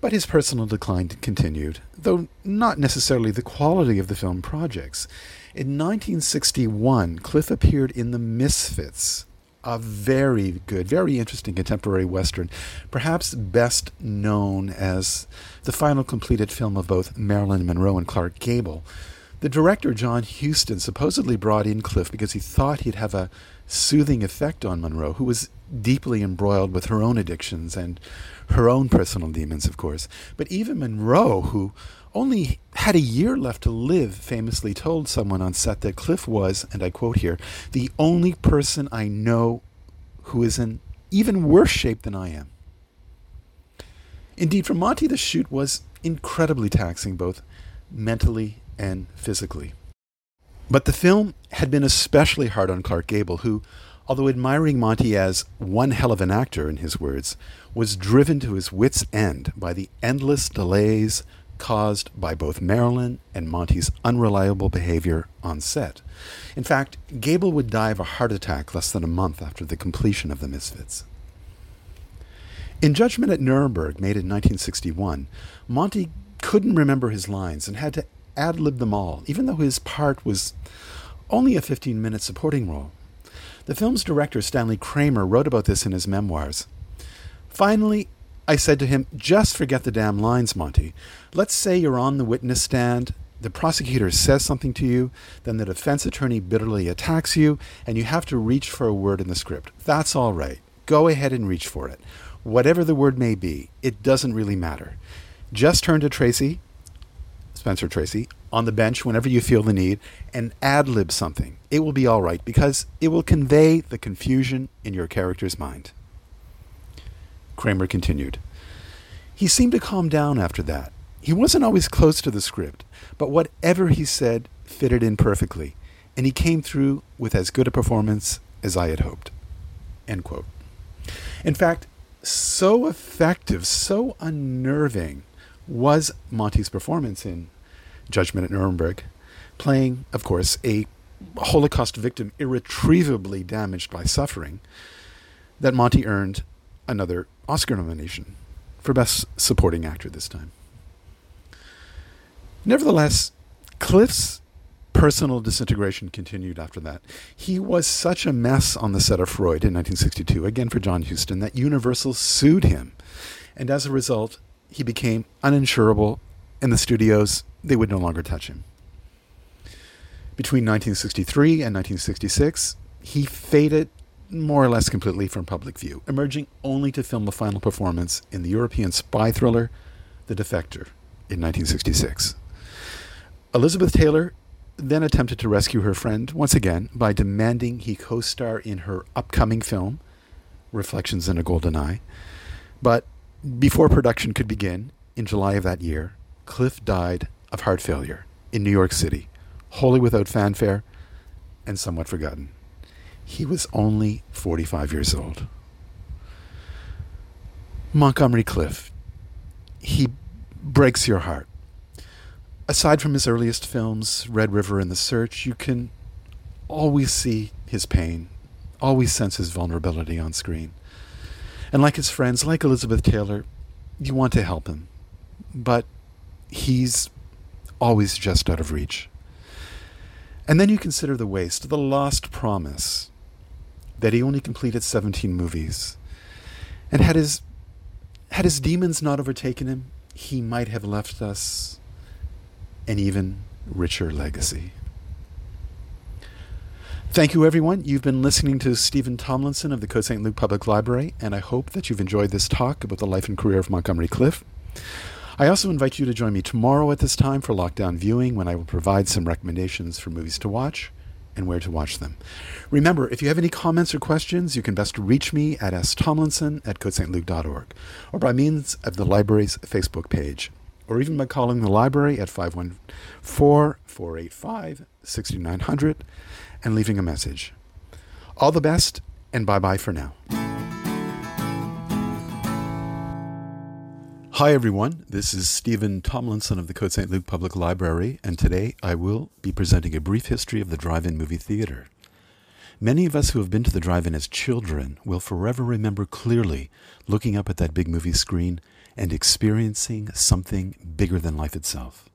But his personal decline continued, though not necessarily the quality of the film projects. In nineteen sixty-one, Clift appeared in The Misfits, a very good, very interesting contemporary Western, perhaps best known as the final completed film of both Marilyn Monroe and Clark Gable. The director, John Huston, supposedly brought in Clift because he thought he'd have a soothing effect on Monroe, who was deeply embroiled with her own addictions and her own personal demons, of course. But even Monroe, who only had a year left to live, famously told someone on set that Clift was, and I quote here, the only person I know who is in even worse shape than I am. Indeed, for Monty, the shoot was incredibly taxing, both mentally and physically. But the film had been especially hard on Clark Gable, who, although admiring Monty as one hell of an actor, in his words, was driven to his wits' end by the endless delays caused by both Marilyn and Monty's unreliable behavior on set. In fact, Gable would die of a heart attack less than a month after the completion of The Misfits. In Judgment at Nuremberg, made in nineteen sixty-one, Monty couldn't remember his lines and had to ad-lib them all, even though his part was only a fifteen-minute supporting role. The film's director, Stanley Kramer, wrote about this in his memoirs. Finally, I said to him, just forget the damn lines, Monty. Let's say you're on the witness stand, the prosecutor says something to you, then the defense attorney bitterly attacks you, and you have to reach for a word in the script. That's all right. Go ahead and reach for it. Whatever the word may be, it doesn't really matter. Just turn to Tracy, Spencer Tracy, on the bench whenever you feel the need, and ad-lib something. It will be all right, because it will convey the confusion in your character's mind. Kramer continued. He seemed to calm down after that. He wasn't always close to the script, but whatever he said fitted in perfectly, and he came through with as good a performance as I had hoped. End quote. In fact, so effective, so unnerving was Monty's performance in Judgment at Nuremberg, playing, of course, a Holocaust victim irretrievably damaged by suffering, that Monty earned another Oscar nomination for Best Supporting Actor this time. Nevertheless, Clift's personal disintegration continued after that. He was such a mess on the set of Freud in nineteen sixty-two, again for John Huston, that Universal sued him. And as a result, he became uninsurable, and the studios, they would no longer touch him. Between nineteen sixty-three and nineteen sixty-six, he faded more or less completely from public view, emerging only to film the final performance in the European spy thriller The Defector in nineteen sixty-six. Elizabeth Taylor then attempted to rescue her friend once again by demanding he co-star in her upcoming film, Reflections in a Golden Eye. But before production could begin, in July of that year, Clift died of heart failure in New York City, wholly without fanfare and somewhat forgotten. He was only forty-five years old. Montgomery Clift. He breaks your heart. Aside from his earliest films, Red River and The Search, you can always see his pain, always sense his vulnerability on screen. And like his friends, like Elizabeth Taylor, you want to help him. But he's always just out of reach. And then you consider the waste, the lost promise, that he only completed seventeen movies. And had his had his demons not overtaken him, he might have left us an even richer legacy. Thank you, everyone. You've been listening to Stephen Tomlinson of the Côte Saint-Luc Public Library, and I hope that you've enjoyed this talk about the life and career of Montgomery Clift. I also invite you to join me tomorrow at this time for Lockdown Viewing, when I will provide some recommendations for movies to watch and where to watch them. Remember, if you have any comments or questions, you can best reach me at s tomlinson at cote saint luc dot org, or by means of the library's Facebook page, or even by calling the library at five one four, four eight five, six nine zero zero and leaving a message. All the best, and bye-bye for now. Hi, everyone. This is Stephen Tomlinson of the Côte Saint-Luc Public Library, and today I will be presenting a brief history of the drive-in movie theater. Many of us who have been to the drive-in as children will forever remember clearly looking up at that big movie screen and experiencing something bigger than life itself.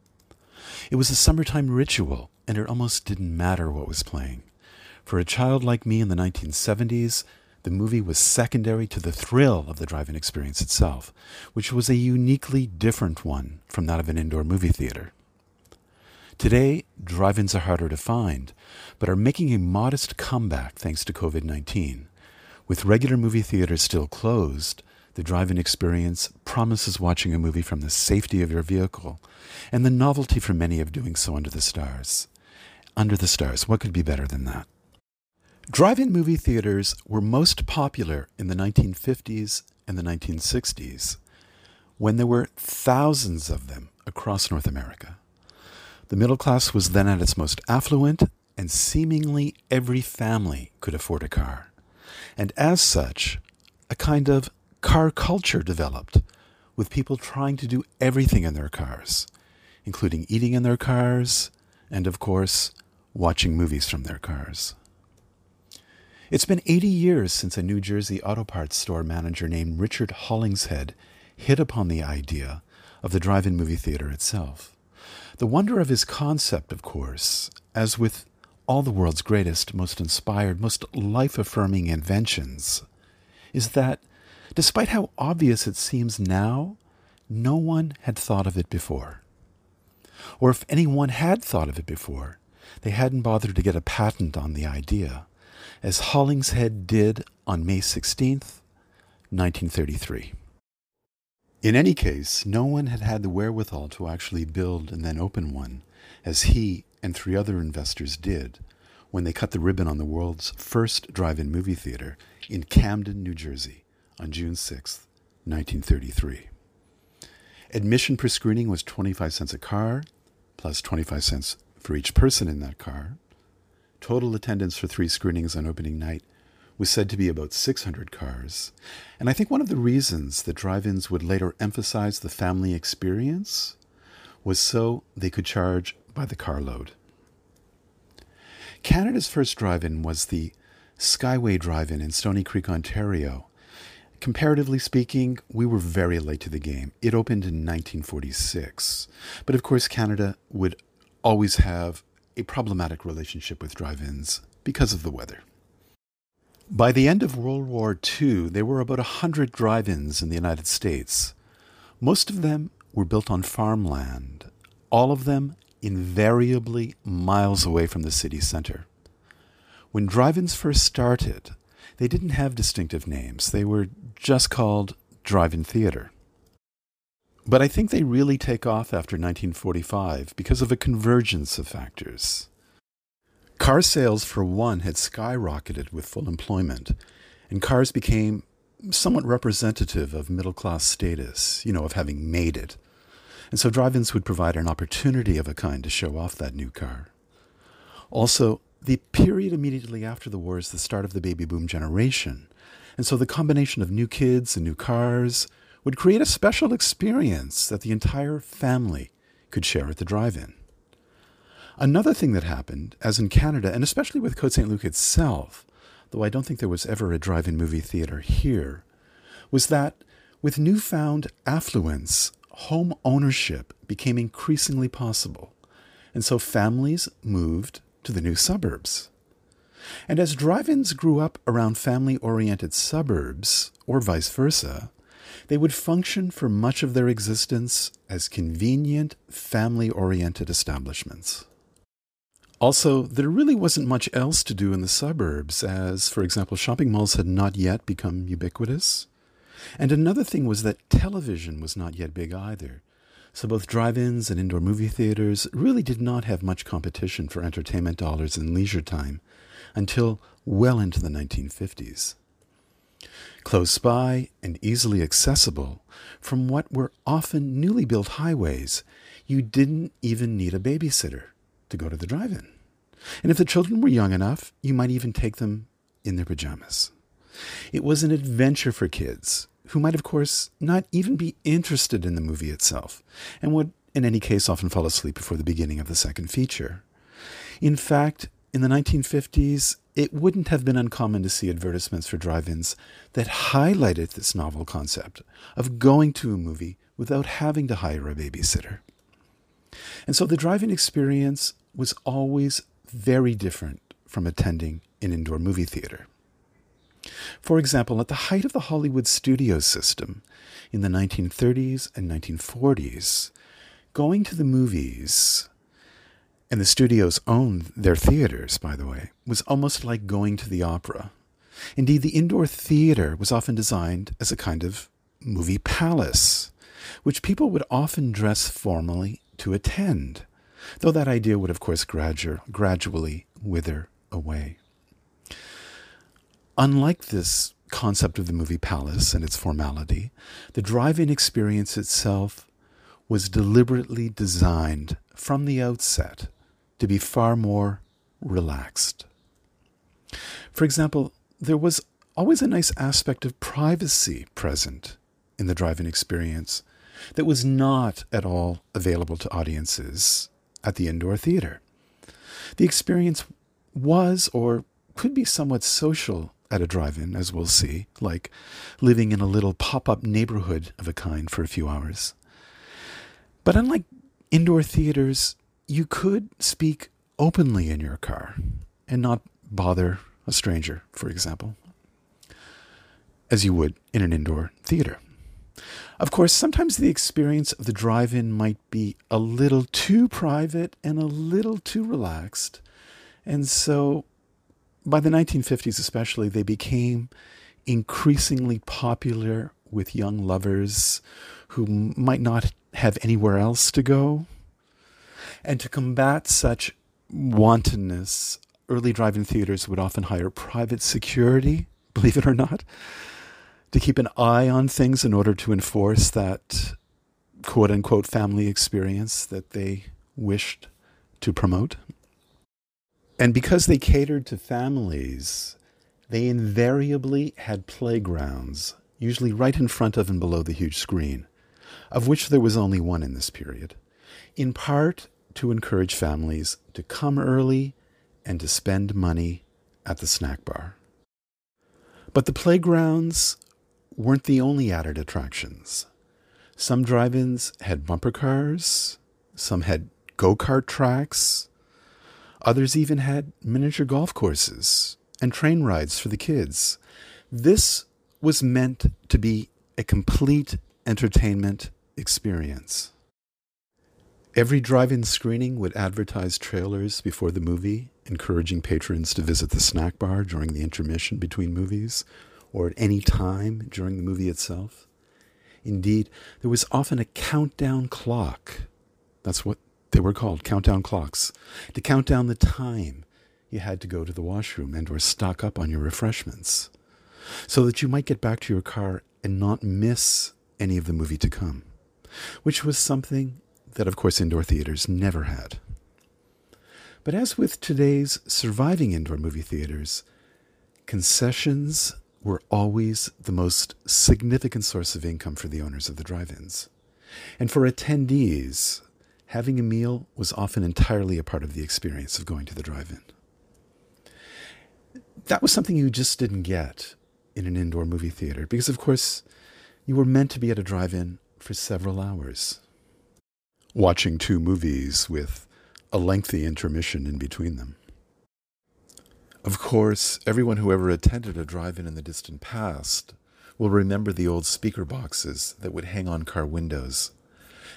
It was a summertime ritual, and it almost didn't matter what was playing. For a child like me in the nineteen seventies, the movie was secondary to the thrill of the drive-in experience itself, which was a uniquely different one from that of an indoor movie theater. Today, drive-ins are harder to find, but are making a modest comeback thanks to covid nineteen. With regular movie theaters still closed, the drive-in experience promises watching a movie from the safety of your vehicle, and the novelty for many of doing so under the stars. Under the stars, what could be better than that? Drive-in movie theaters were most popular in the nineteen fifties and the nineteen sixties, when there were thousands of them across North America. The middle class was then at its most affluent, and seemingly every family could afford a car. And as such, a kind of car culture developed, with people trying to do everything in their cars, including eating in their cars and, of course, watching movies from their cars. It's been eighty years since a New Jersey auto parts store manager named Richard Hollingshead hit upon the idea of the drive-in movie theater itself. The wonder of his concept, of course, as with all the world's greatest, most inspired, most life-affirming inventions, is that despite how obvious it seems now, no one had thought of it before. Or if anyone had thought of it before, they hadn't bothered to get a patent on the idea, as Hollingshead did on May sixteenth, nineteen thirty-three. In any case, no one had had the wherewithal to actually build and then open one, as he and three other investors did when they cut the ribbon on the world's first drive-in movie theater in Camden, New Jersey, on June sixth, nineteen thirty-three. Admission per screening was twenty-five cents a car, plus twenty-five cents for each person in that car. Total attendance for three screenings on opening night was said to be about six hundred cars. And I think one of the reasons that drive-ins would later emphasize the family experience was so they could charge by the carload. Canada's first drive-in was the Skyway Drive-In in Stony Creek, Ontario. Comparatively speaking, we were very late to the game. It opened in nineteen forty-six. But of course, Canada would always have a problematic relationship with drive-ins because of the weather. By the end of World War Two, there were about one hundred drive-ins in the United States. Most of them were built on farmland, all of them invariably miles away from the city center. When drive-ins first started, they didn't have distinctive names. They were just called drive-in theater. But I think they really take off after nineteen forty-five because of a convergence of factors. Car sales, for one, had skyrocketed with full employment, and cars became somewhat representative of middle-class status, you know, of having made it. And so drive-ins would provide an opportunity of a kind to show off that new car. Also, the period immediately after the war is the start of the baby boom generation, and so the combination of new kids and new cars would create a special experience that the entire family could share at the drive-in. Another thing that happened, as in Canada, and especially with Côte Saint-Luc itself, though I don't think there was ever a drive-in movie theater here, was that with newfound affluence, home ownership became increasingly possible, and so families moved to the new suburbs. And as drive-ins grew up around family-oriented suburbs, or vice versa, They would function for much of their existence as convenient, family-oriented establishments. Also, there really wasn't much else to do in the suburbs, as, for example, shopping malls had not yet become ubiquitous. And another thing was that television was not yet big either. So both drive-ins and indoor movie theaters really did not have much competition for entertainment dollars in leisure time until well into the nineteen fifties. Close by and easily accessible from what were often newly built highways, you didn't even need a babysitter to go to the drive-in. And if the children were young enough, you might even take them in their pajamas. It was an adventure for kids, who might, of course, not even be interested in the movie itself, and would, in any case, often fall asleep before the beginning of the second feature. In fact, in the nineteen fifties, it wouldn't have been uncommon to see advertisements for drive-ins that highlighted this novel concept of going to a movie without having to hire a babysitter. And so the drive-in experience was always very different from attending an indoor movie theater. For example, at the height of the Hollywood studio system in the nineteen thirties and nineteen forties, going to the movies, and the studios owned their theaters, by the way, was almost like going to the opera. Indeed, the indoor theater was often designed as a kind of movie palace, which people would often dress formally to attend, though that idea would, of course, gradu- gradually wither away. Unlike this concept of the movie palace and its formality, the drive-in experience itself was deliberately designed from the outset to be far more relaxed. For example, there was always a nice aspect of privacy present in the drive-in experience that was not at all available to audiences at the indoor theater. The experience was or could be somewhat social at a drive-in, as we'll see, like living in a little pop-up neighborhood of a kind for a few hours. But unlike indoor theaters, you could speak openly in your car and not bother a stranger, for example, as you would in an indoor theater. Of course, sometimes the experience of the drive-in might be a little too private and a little too relaxed, and so by the nineteen fifties especially, they became increasingly popular with young lovers who might not have anywhere else to go. And to combat such wantonness, early drive-in theaters would often hire private security, believe it or not, to keep an eye on things in order to enforce that quote-unquote family experience that they wished to promote. And because they catered to families, they invariably had playgrounds, usually right in front of and below the huge screen, of which there was only one in this period, in part to encourage families to come early and to spend money at the snack bar. But the playgrounds weren't the only added attractions. Some drive-ins had bumper cars, some had go-kart tracks, others even had miniature golf courses and train rides for the kids. This was meant to be a complete entertainment experience. Every drive-in screening would advertise trailers before the movie, encouraging patrons to visit the snack bar during the intermission between movies or at any time during the movie itself. Indeed, there was often a countdown clock. That's what they were called, countdown clocks, to count down the time you had to go to the washroom and or stock up on your refreshments, so that you might get back to your car and not miss any of the movie to come, which was something that, of course, indoor theaters never had. But as with today's surviving indoor movie theaters, concessions were always the most significant source of income for the owners of the drive-ins. And for attendees, having a meal was often entirely a part of the experience of going to the drive-in. That was something you just didn't get in an indoor movie theater because, of course, you were meant to be at a drive-in for several hours, watching two movies with a lengthy intermission in between them. Of course, everyone who ever attended a drive-in in the distant past will remember the old speaker boxes that would hang on car windows.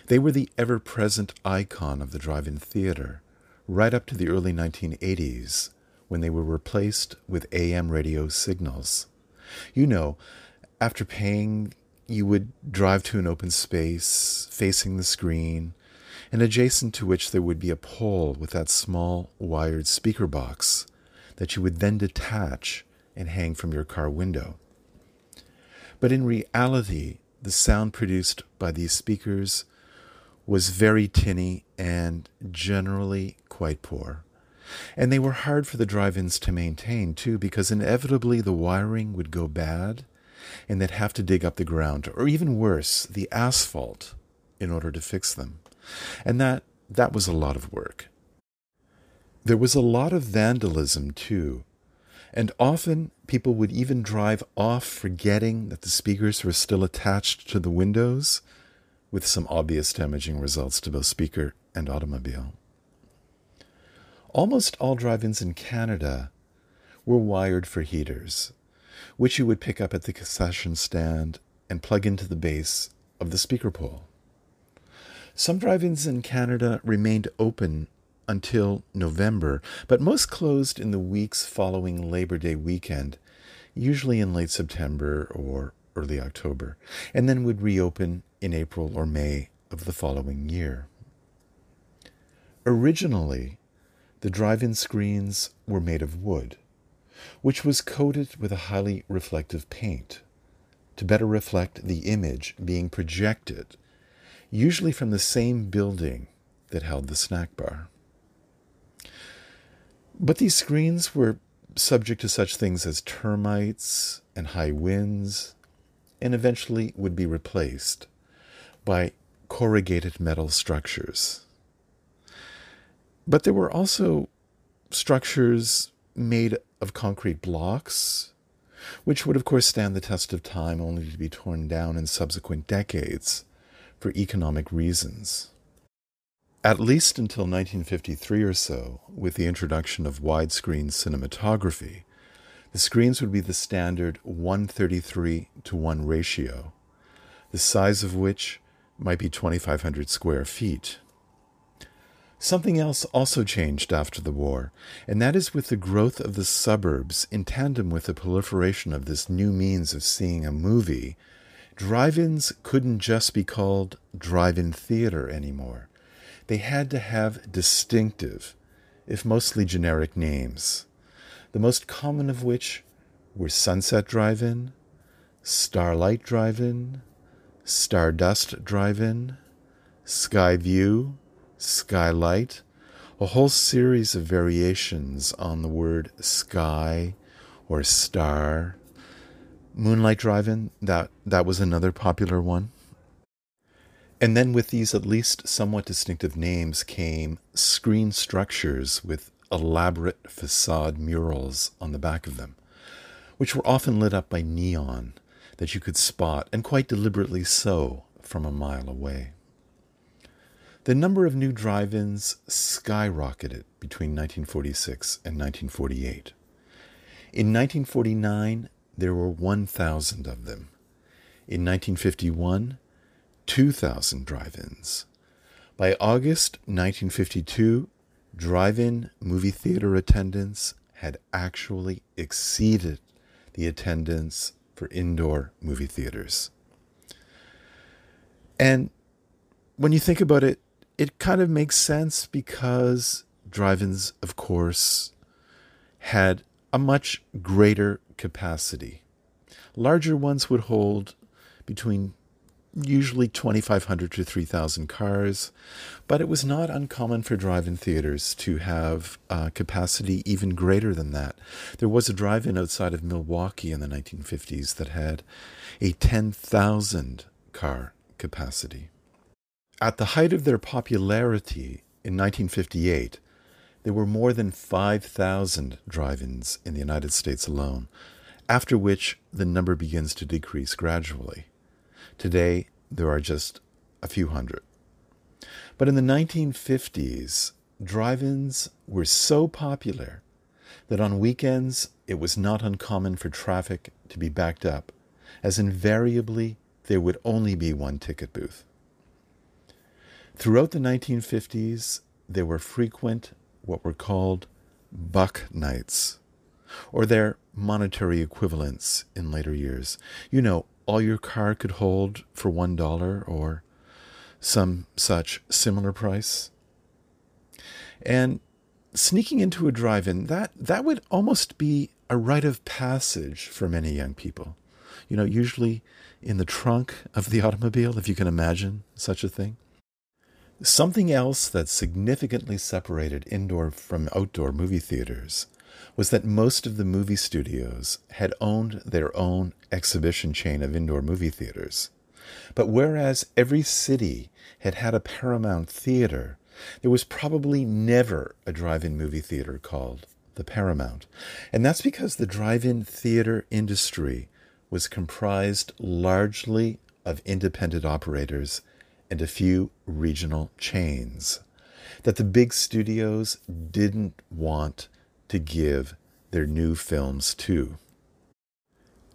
They were the ever-present icon of the drive-in theater, right up to the early nineteen eighties, when they were replaced with A M radio signals. You know, after paying, you would drive to an open space, facing the screen, and adjacent to which there would be a pole with that small wired speaker box that you would then detach and hang from your car window. But in reality, the sound produced by these speakers was very tinny and generally quite poor. And they were hard for the drive-ins to maintain, too, because inevitably the wiring would go bad and they'd have to dig up the ground, or even worse, the asphalt, in order to fix them. And that, that was a lot of work. There was a lot of vandalism, too, and often people would even drive off forgetting that the speakers were still attached to the windows, with some obvious damaging results to both speaker and automobile. Almost all drive-ins in Canada were wired for heaters, which you would pick up at the concession stand and plug into the base of the speaker pole. Some drive-ins in Canada remained open until November, but most closed in the weeks following Labor Day weekend, usually in late September or early October, and then would reopen in April or May of the following year. Originally, the drive-in screens were made of wood, which was coated with a highly reflective paint to better reflect the image being projected, usually from the same building that held the snack bar. But these screens were subject to such things as termites and high winds, and eventually would be replaced by corrugated metal structures. But there were also structures made of concrete blocks, which would of course stand the test of time only to be torn down in subsequent decades for economic reasons. At least until nineteen fifty-three or so, with the introduction of widescreen cinematography, the screens would be the standard one thirty-three to one ratio, the size of which might be twenty-five hundred square feet. Something else also changed after the war, and that is with the growth of the suburbs in tandem with the proliferation of this new means of seeing a movie. Drive-ins couldn't just be called drive-in theater anymore. They had to have distinctive, if mostly generic, names, the most common of which were Sunset Drive-In, Starlight Drive-In, Stardust Drive-In, Skyview, Skylight, a whole series of variations on the word sky or star. Moonlight Drive-In, that, that was another popular one. And then with these at least somewhat distinctive names came screen structures with elaborate facade murals on the back of them, which were often lit up by neon that you could spot, and quite deliberately so, from a mile away. The number of new drive-ins skyrocketed between nineteen forty-six and nineteen forty-eight. In nineteen forty-nine, there were one thousand of them. In nineteen fifty-one, two thousand drive-ins. By August nineteen fifty-two, drive-in movie theater attendance had actually exceeded the attendance for indoor movie theaters. And when you think about it, it kind of makes sense, because drive-ins, of course, had a much greater capacity. Larger ones would hold between usually twenty-five hundred to three thousand cars, but it was not uncommon for drive-in theaters to have uh, capacity even greater than that. There was a drive-in outside of Milwaukee in the nineteen fifties that had a ten thousand car capacity. At the height of their popularity in nineteen fifty-eight, there were more than five thousand drive-ins in the United States alone, after which the number begins to decrease gradually. Today, there are just a few hundred. But in the nineteen fifties, drive-ins were so popular that on weekends, it was not uncommon for traffic to be backed up, as invariably there would only be one ticket booth. Throughout the nineteen fifties, there were frequent what were called buck nights, or their monetary equivalents in later years. You know, all your car could hold for one dollar or some such similar price. And sneaking into a drive-in, that, that would almost be a rite of passage for many young people. You know, usually in the trunk of the automobile, if you can imagine such a thing. Something else that significantly separated indoor from outdoor movie theaters was that most of the movie studios had owned their own exhibition chain of indoor movie theaters. But whereas every city had had a Paramount theater, there was probably never a drive-in movie theater called the Paramount. And that's because the drive-in theater industry was comprised largely of independent operators and a few regional chains that the big studios didn't want to give their new films to.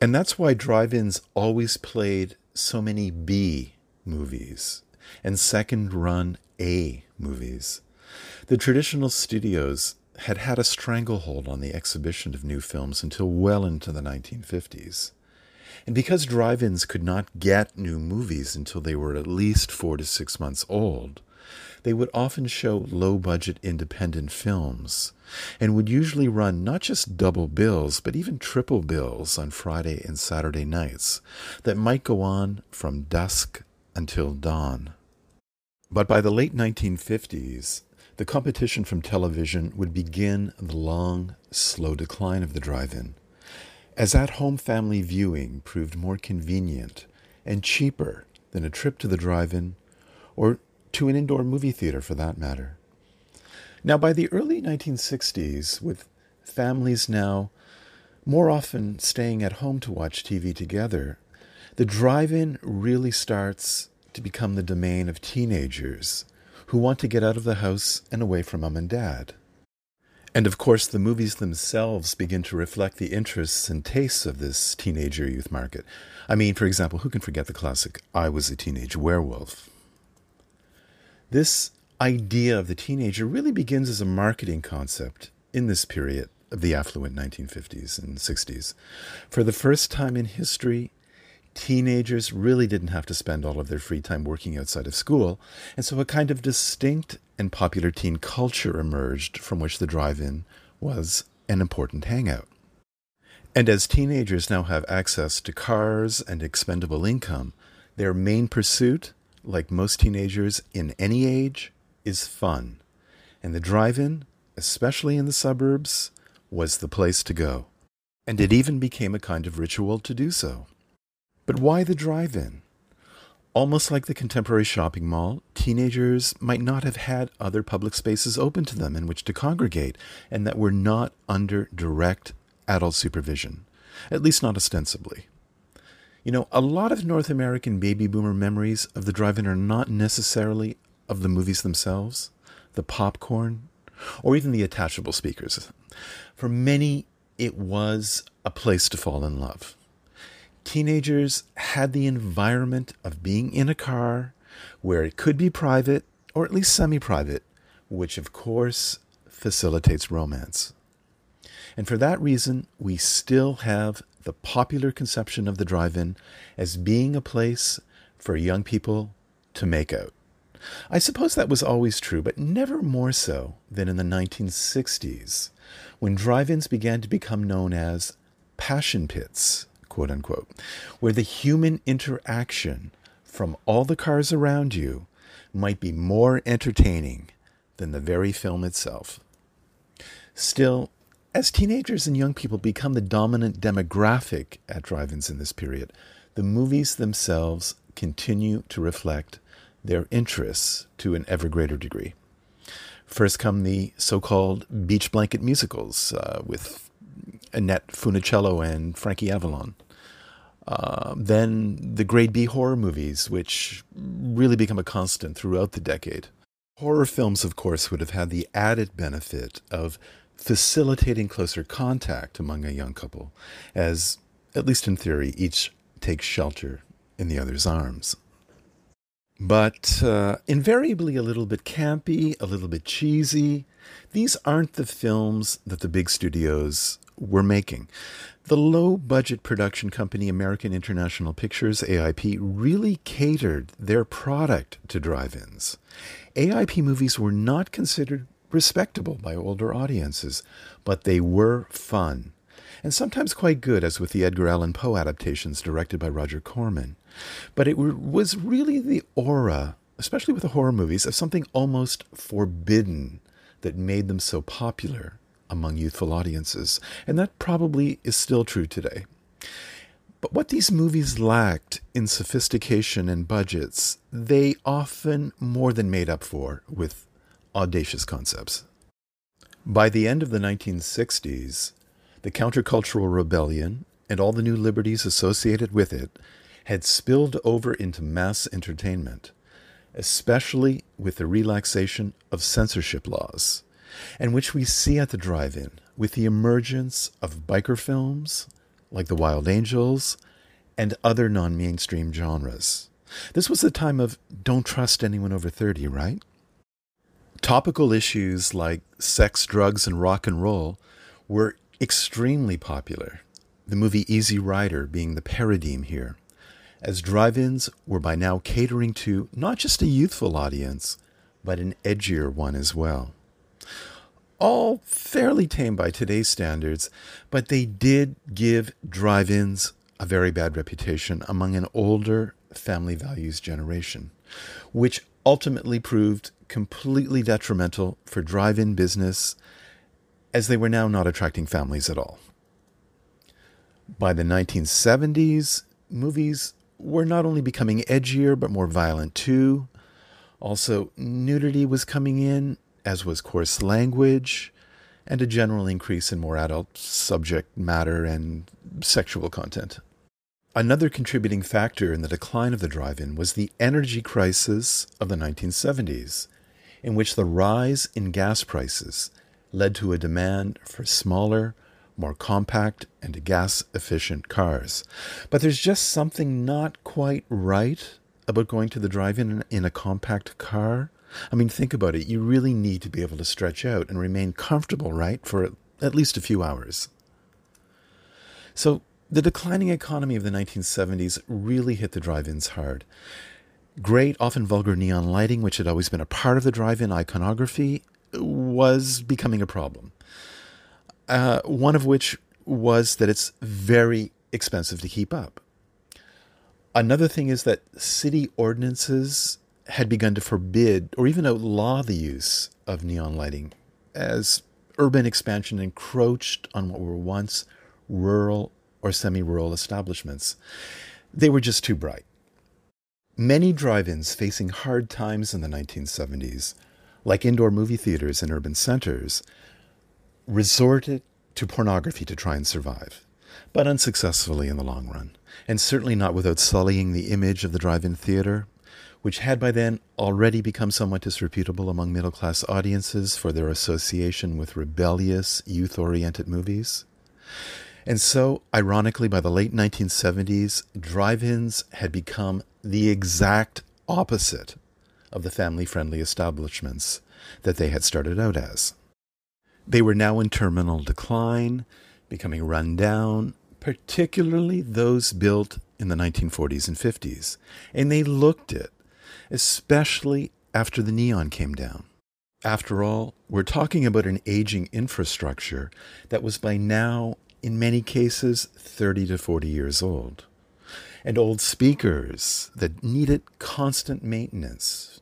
And that's why drive-ins always played so many B movies and second-run A movies. The traditional studios had had a stranglehold on the exhibition of new films until well into the nineteen fifties. And because drive-ins could not get new movies until they were at least four to six months old, they would often show low-budget independent films and would usually run not just double bills, but even triple bills on Friday and Saturday nights that might go on from dusk until dawn. But by the late nineteen fifties, the competition from television would begin the long, slow decline of the drive-in, as at-home family viewing proved more convenient and cheaper than a trip to the drive-in or to an indoor movie theater for that matter. Now, by the early nineteen sixties, with families now more often staying at home to watch T V together, the drive-in really starts to become the domain of teenagers who want to get out of the house and away from mom and dad. And of course, the movies themselves begin to reflect the interests and tastes of this teenager youth market. I mean, for example, who can forget the classic I Was a Teenage Werewolf? This idea of the teenager really begins as a marketing concept in this period of the affluent nineteen fifties and sixties. For the first time in history, teenagers really didn't have to spend all of their free time working outside of school, and so a kind of distinct and popular teen culture emerged from which the drive-in was an important hangout. And as teenagers now have access to cars and expendable income, their main pursuit, like most teenagers in any age, is fun. And the drive-in, especially in the suburbs, was the place to go. And it even became a kind of ritual to do so. But why the drive-in? Almost like the contemporary shopping mall, teenagers might not have had other public spaces open to them in which to congregate and that were not under direct adult supervision, at least not ostensibly. You know, a lot of North American baby boomer memories of the drive-in are not necessarily of the movies themselves, the popcorn, or even the attachable speakers. For many, it was a place to fall in love. Teenagers had the environment of being in a car where it could be private, or at least semi-private, which of course facilitates romance. And for that reason, we still have the popular conception of the drive-in as being a place for young people to make out. I suppose that was always true, but never more so than in the nineteen sixties, when drive-ins began to become known as passion pits, quote unquote, where the human interaction from all the cars around you might be more entertaining than the very film itself. Still, as teenagers and young people become the dominant demographic at drive-ins in this period, the movies themselves continue to reflect their interests to an ever greater degree. First come the so-called beach blanket musicals uh, with Annette Funicello and Frankie Avalon. Uh, then the grade B horror movies, which really become a constant throughout the decade. Horror films, of course, would have had the added benefit of facilitating closer contact among a young couple, as, at least in theory, each takes shelter in the other's arms. But uh, invariably a little bit campy, a little bit cheesy. These aren't the films that the big studios were making. The low-budget production company American International Pictures, A I P, really catered their product to drive-ins. A I P movies were not considered respectable by older audiences, but they were fun, and sometimes quite good, as with the Edgar Allan Poe adaptations directed by Roger Corman. But it was really the aura, especially with the horror movies, of something almost forbidden that made them so popular among youthful audiences, and that probably is still true today. But what these movies lacked in sophistication and budgets, they often more than made up for with audacious concepts. By the end of the nineteen sixties, the countercultural rebellion and all the new liberties associated with it had spilled over into mass entertainment, especially with the relaxation of censorship laws, and which we see at the drive-in with the emergence of biker films like The Wild Angels and other non-mainstream genres. This was the time of don't trust anyone over thirty, right? Topical issues like sex, drugs, and rock and roll were extremely popular, the movie Easy Rider being the paradigm here, as drive-ins were by now catering to not just a youthful audience, but an edgier one as well. All fairly tame by today's standards, but they did give drive-ins a very bad reputation among an older family values generation, which ultimately proved completely detrimental for drive-in business, as they were now not attracting families at all. By the nineteen seventies, movies were not only becoming edgier, but more violent too. Also, nudity was coming in, as was coarse language, and a general increase in more adult subject matter and sexual content. Another contributing factor in the decline of the drive-in was the energy crisis of the nineteen seventies, in which the rise in gas prices led to a demand for smaller, more compact, and gas-efficient cars. But there's just something not quite right about going to the drive-in in a compact car. I mean, think about it. You really need to be able to stretch out and remain comfortable, right, for at least a few hours. So the declining economy of the nineteen seventies really hit the drive-ins hard. Great, often vulgar neon lighting, which had always been a part of the drive-in iconography, was becoming a problem. Uh, one of which was that it's very expensive to keep up. Another thing is that city ordinances had begun to forbid or even outlaw the use of neon lighting as urban expansion encroached on what were once rural or semi-rural establishments. They were just too bright. Many drive-ins facing hard times in the nineteen seventies, like indoor movie theaters in urban centers, resorted to pornography to try and survive, but unsuccessfully in the long run, and certainly not without sullying the image of the drive-in theater, which had by then already become somewhat disreputable among middle-class audiences for their association with rebellious, youth-oriented movies. And so, ironically, by the late nineteen seventies, drive-ins had become the exact opposite of the family-friendly establishments that they had started out as. They were now in terminal decline, becoming run down, particularly those built in the nineteen forties and fifties. And they looked it, especially after the neon came down. After all, we're talking about an aging infrastructure that was by now, in many cases, thirty to forty years old, and old speakers that needed constant maintenance,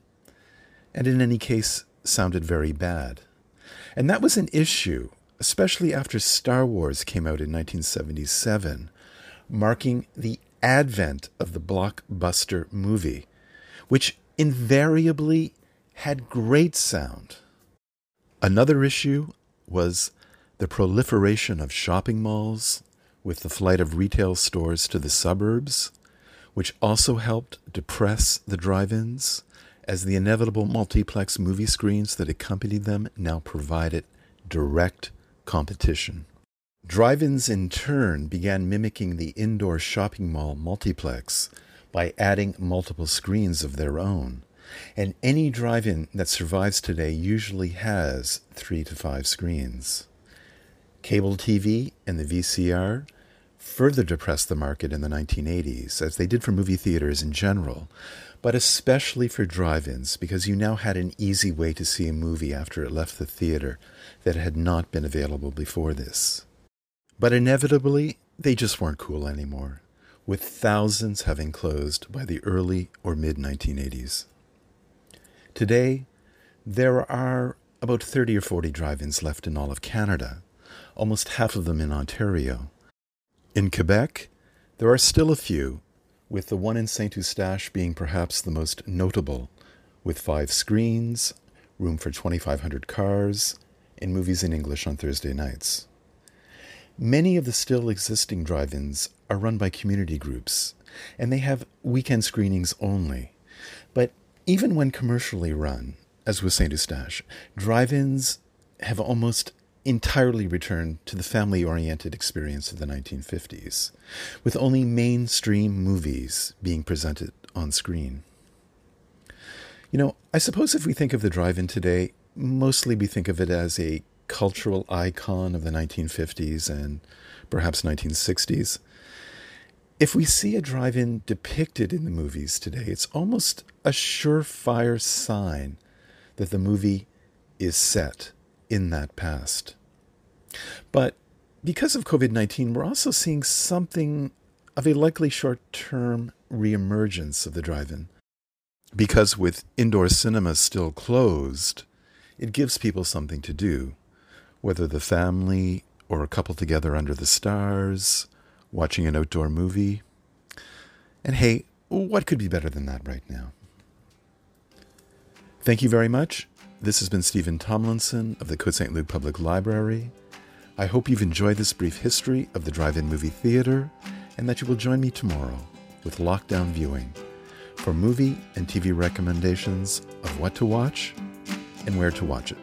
and in any case, sounded very bad. And that was an issue, especially after Star Wars came out in nineteen seventy-seven, marking the advent of the blockbuster movie, which invariably had great sound. Another issue was the proliferation of shopping malls with the flight of retail stores to the suburbs, which also helped depress the drive-ins, as the inevitable multiplex movie screens that accompanied them now provided direct competition. Drive-ins in turn began mimicking the indoor shopping mall multiplex by adding multiple screens of their own, and any drive-in that survives today usually has three to five screens. Cable T V and the V C R further depressed the market in the nineteen eighties, as they did for movie theaters in general, but especially for drive-ins, because you now had an easy way to see a movie after it left the theater that had not been available before this. But inevitably, they just weren't cool anymore, with thousands having closed by the early or mid nineteen eighties. Today, there are about thirty or forty drive-ins left in all of Canada, almost half of them in Ontario. In Quebec, there are still a few, with the one in Saint-Eustache being perhaps the most notable, with five screens, room for twenty-five hundred cars, and movies in English on Thursday nights. Many of the still existing drive-ins are run by community groups, and they have weekend screenings only. But even when commercially run, as with Saint-Eustache, drive-ins have almost entirely returned to the family-oriented experience of the nineteen fifties, with only mainstream movies being presented on screen. You know, I suppose if we think of the drive-in today, mostly we think of it as a cultural icon of the nineteen fifties and perhaps nineteen sixties. If we see a drive-in depicted in the movies today, it's almost a surefire sign that the movie is set in that past. But because of COVID nineteen, we're also seeing something of a likely short-term reemergence of the drive-in. Because with indoor cinemas still closed, it gives people something to do, whether the family or a couple together under the stars, watching an outdoor movie. And hey, what could be better than that right now? Thank you very much. This has been Stephen Tomlinson of the Côte Saint-Luc Public Library. I hope you've enjoyed this brief history of the drive-in movie theater, and that you will join me tomorrow with Lockdown Viewing for movie and T V recommendations of what to watch and where to watch it.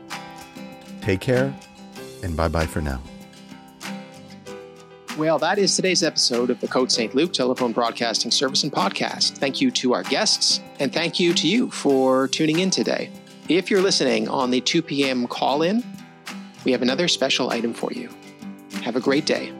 Take care, and bye-bye for now. Well, that is today's episode of the Côte Saint-Luc Telephone Broadcasting Service and Podcast. Thank you to our guests, and thank you to you for tuning in today. If you're listening on the two p.m. call-in, we have another special item for you. Have a great day.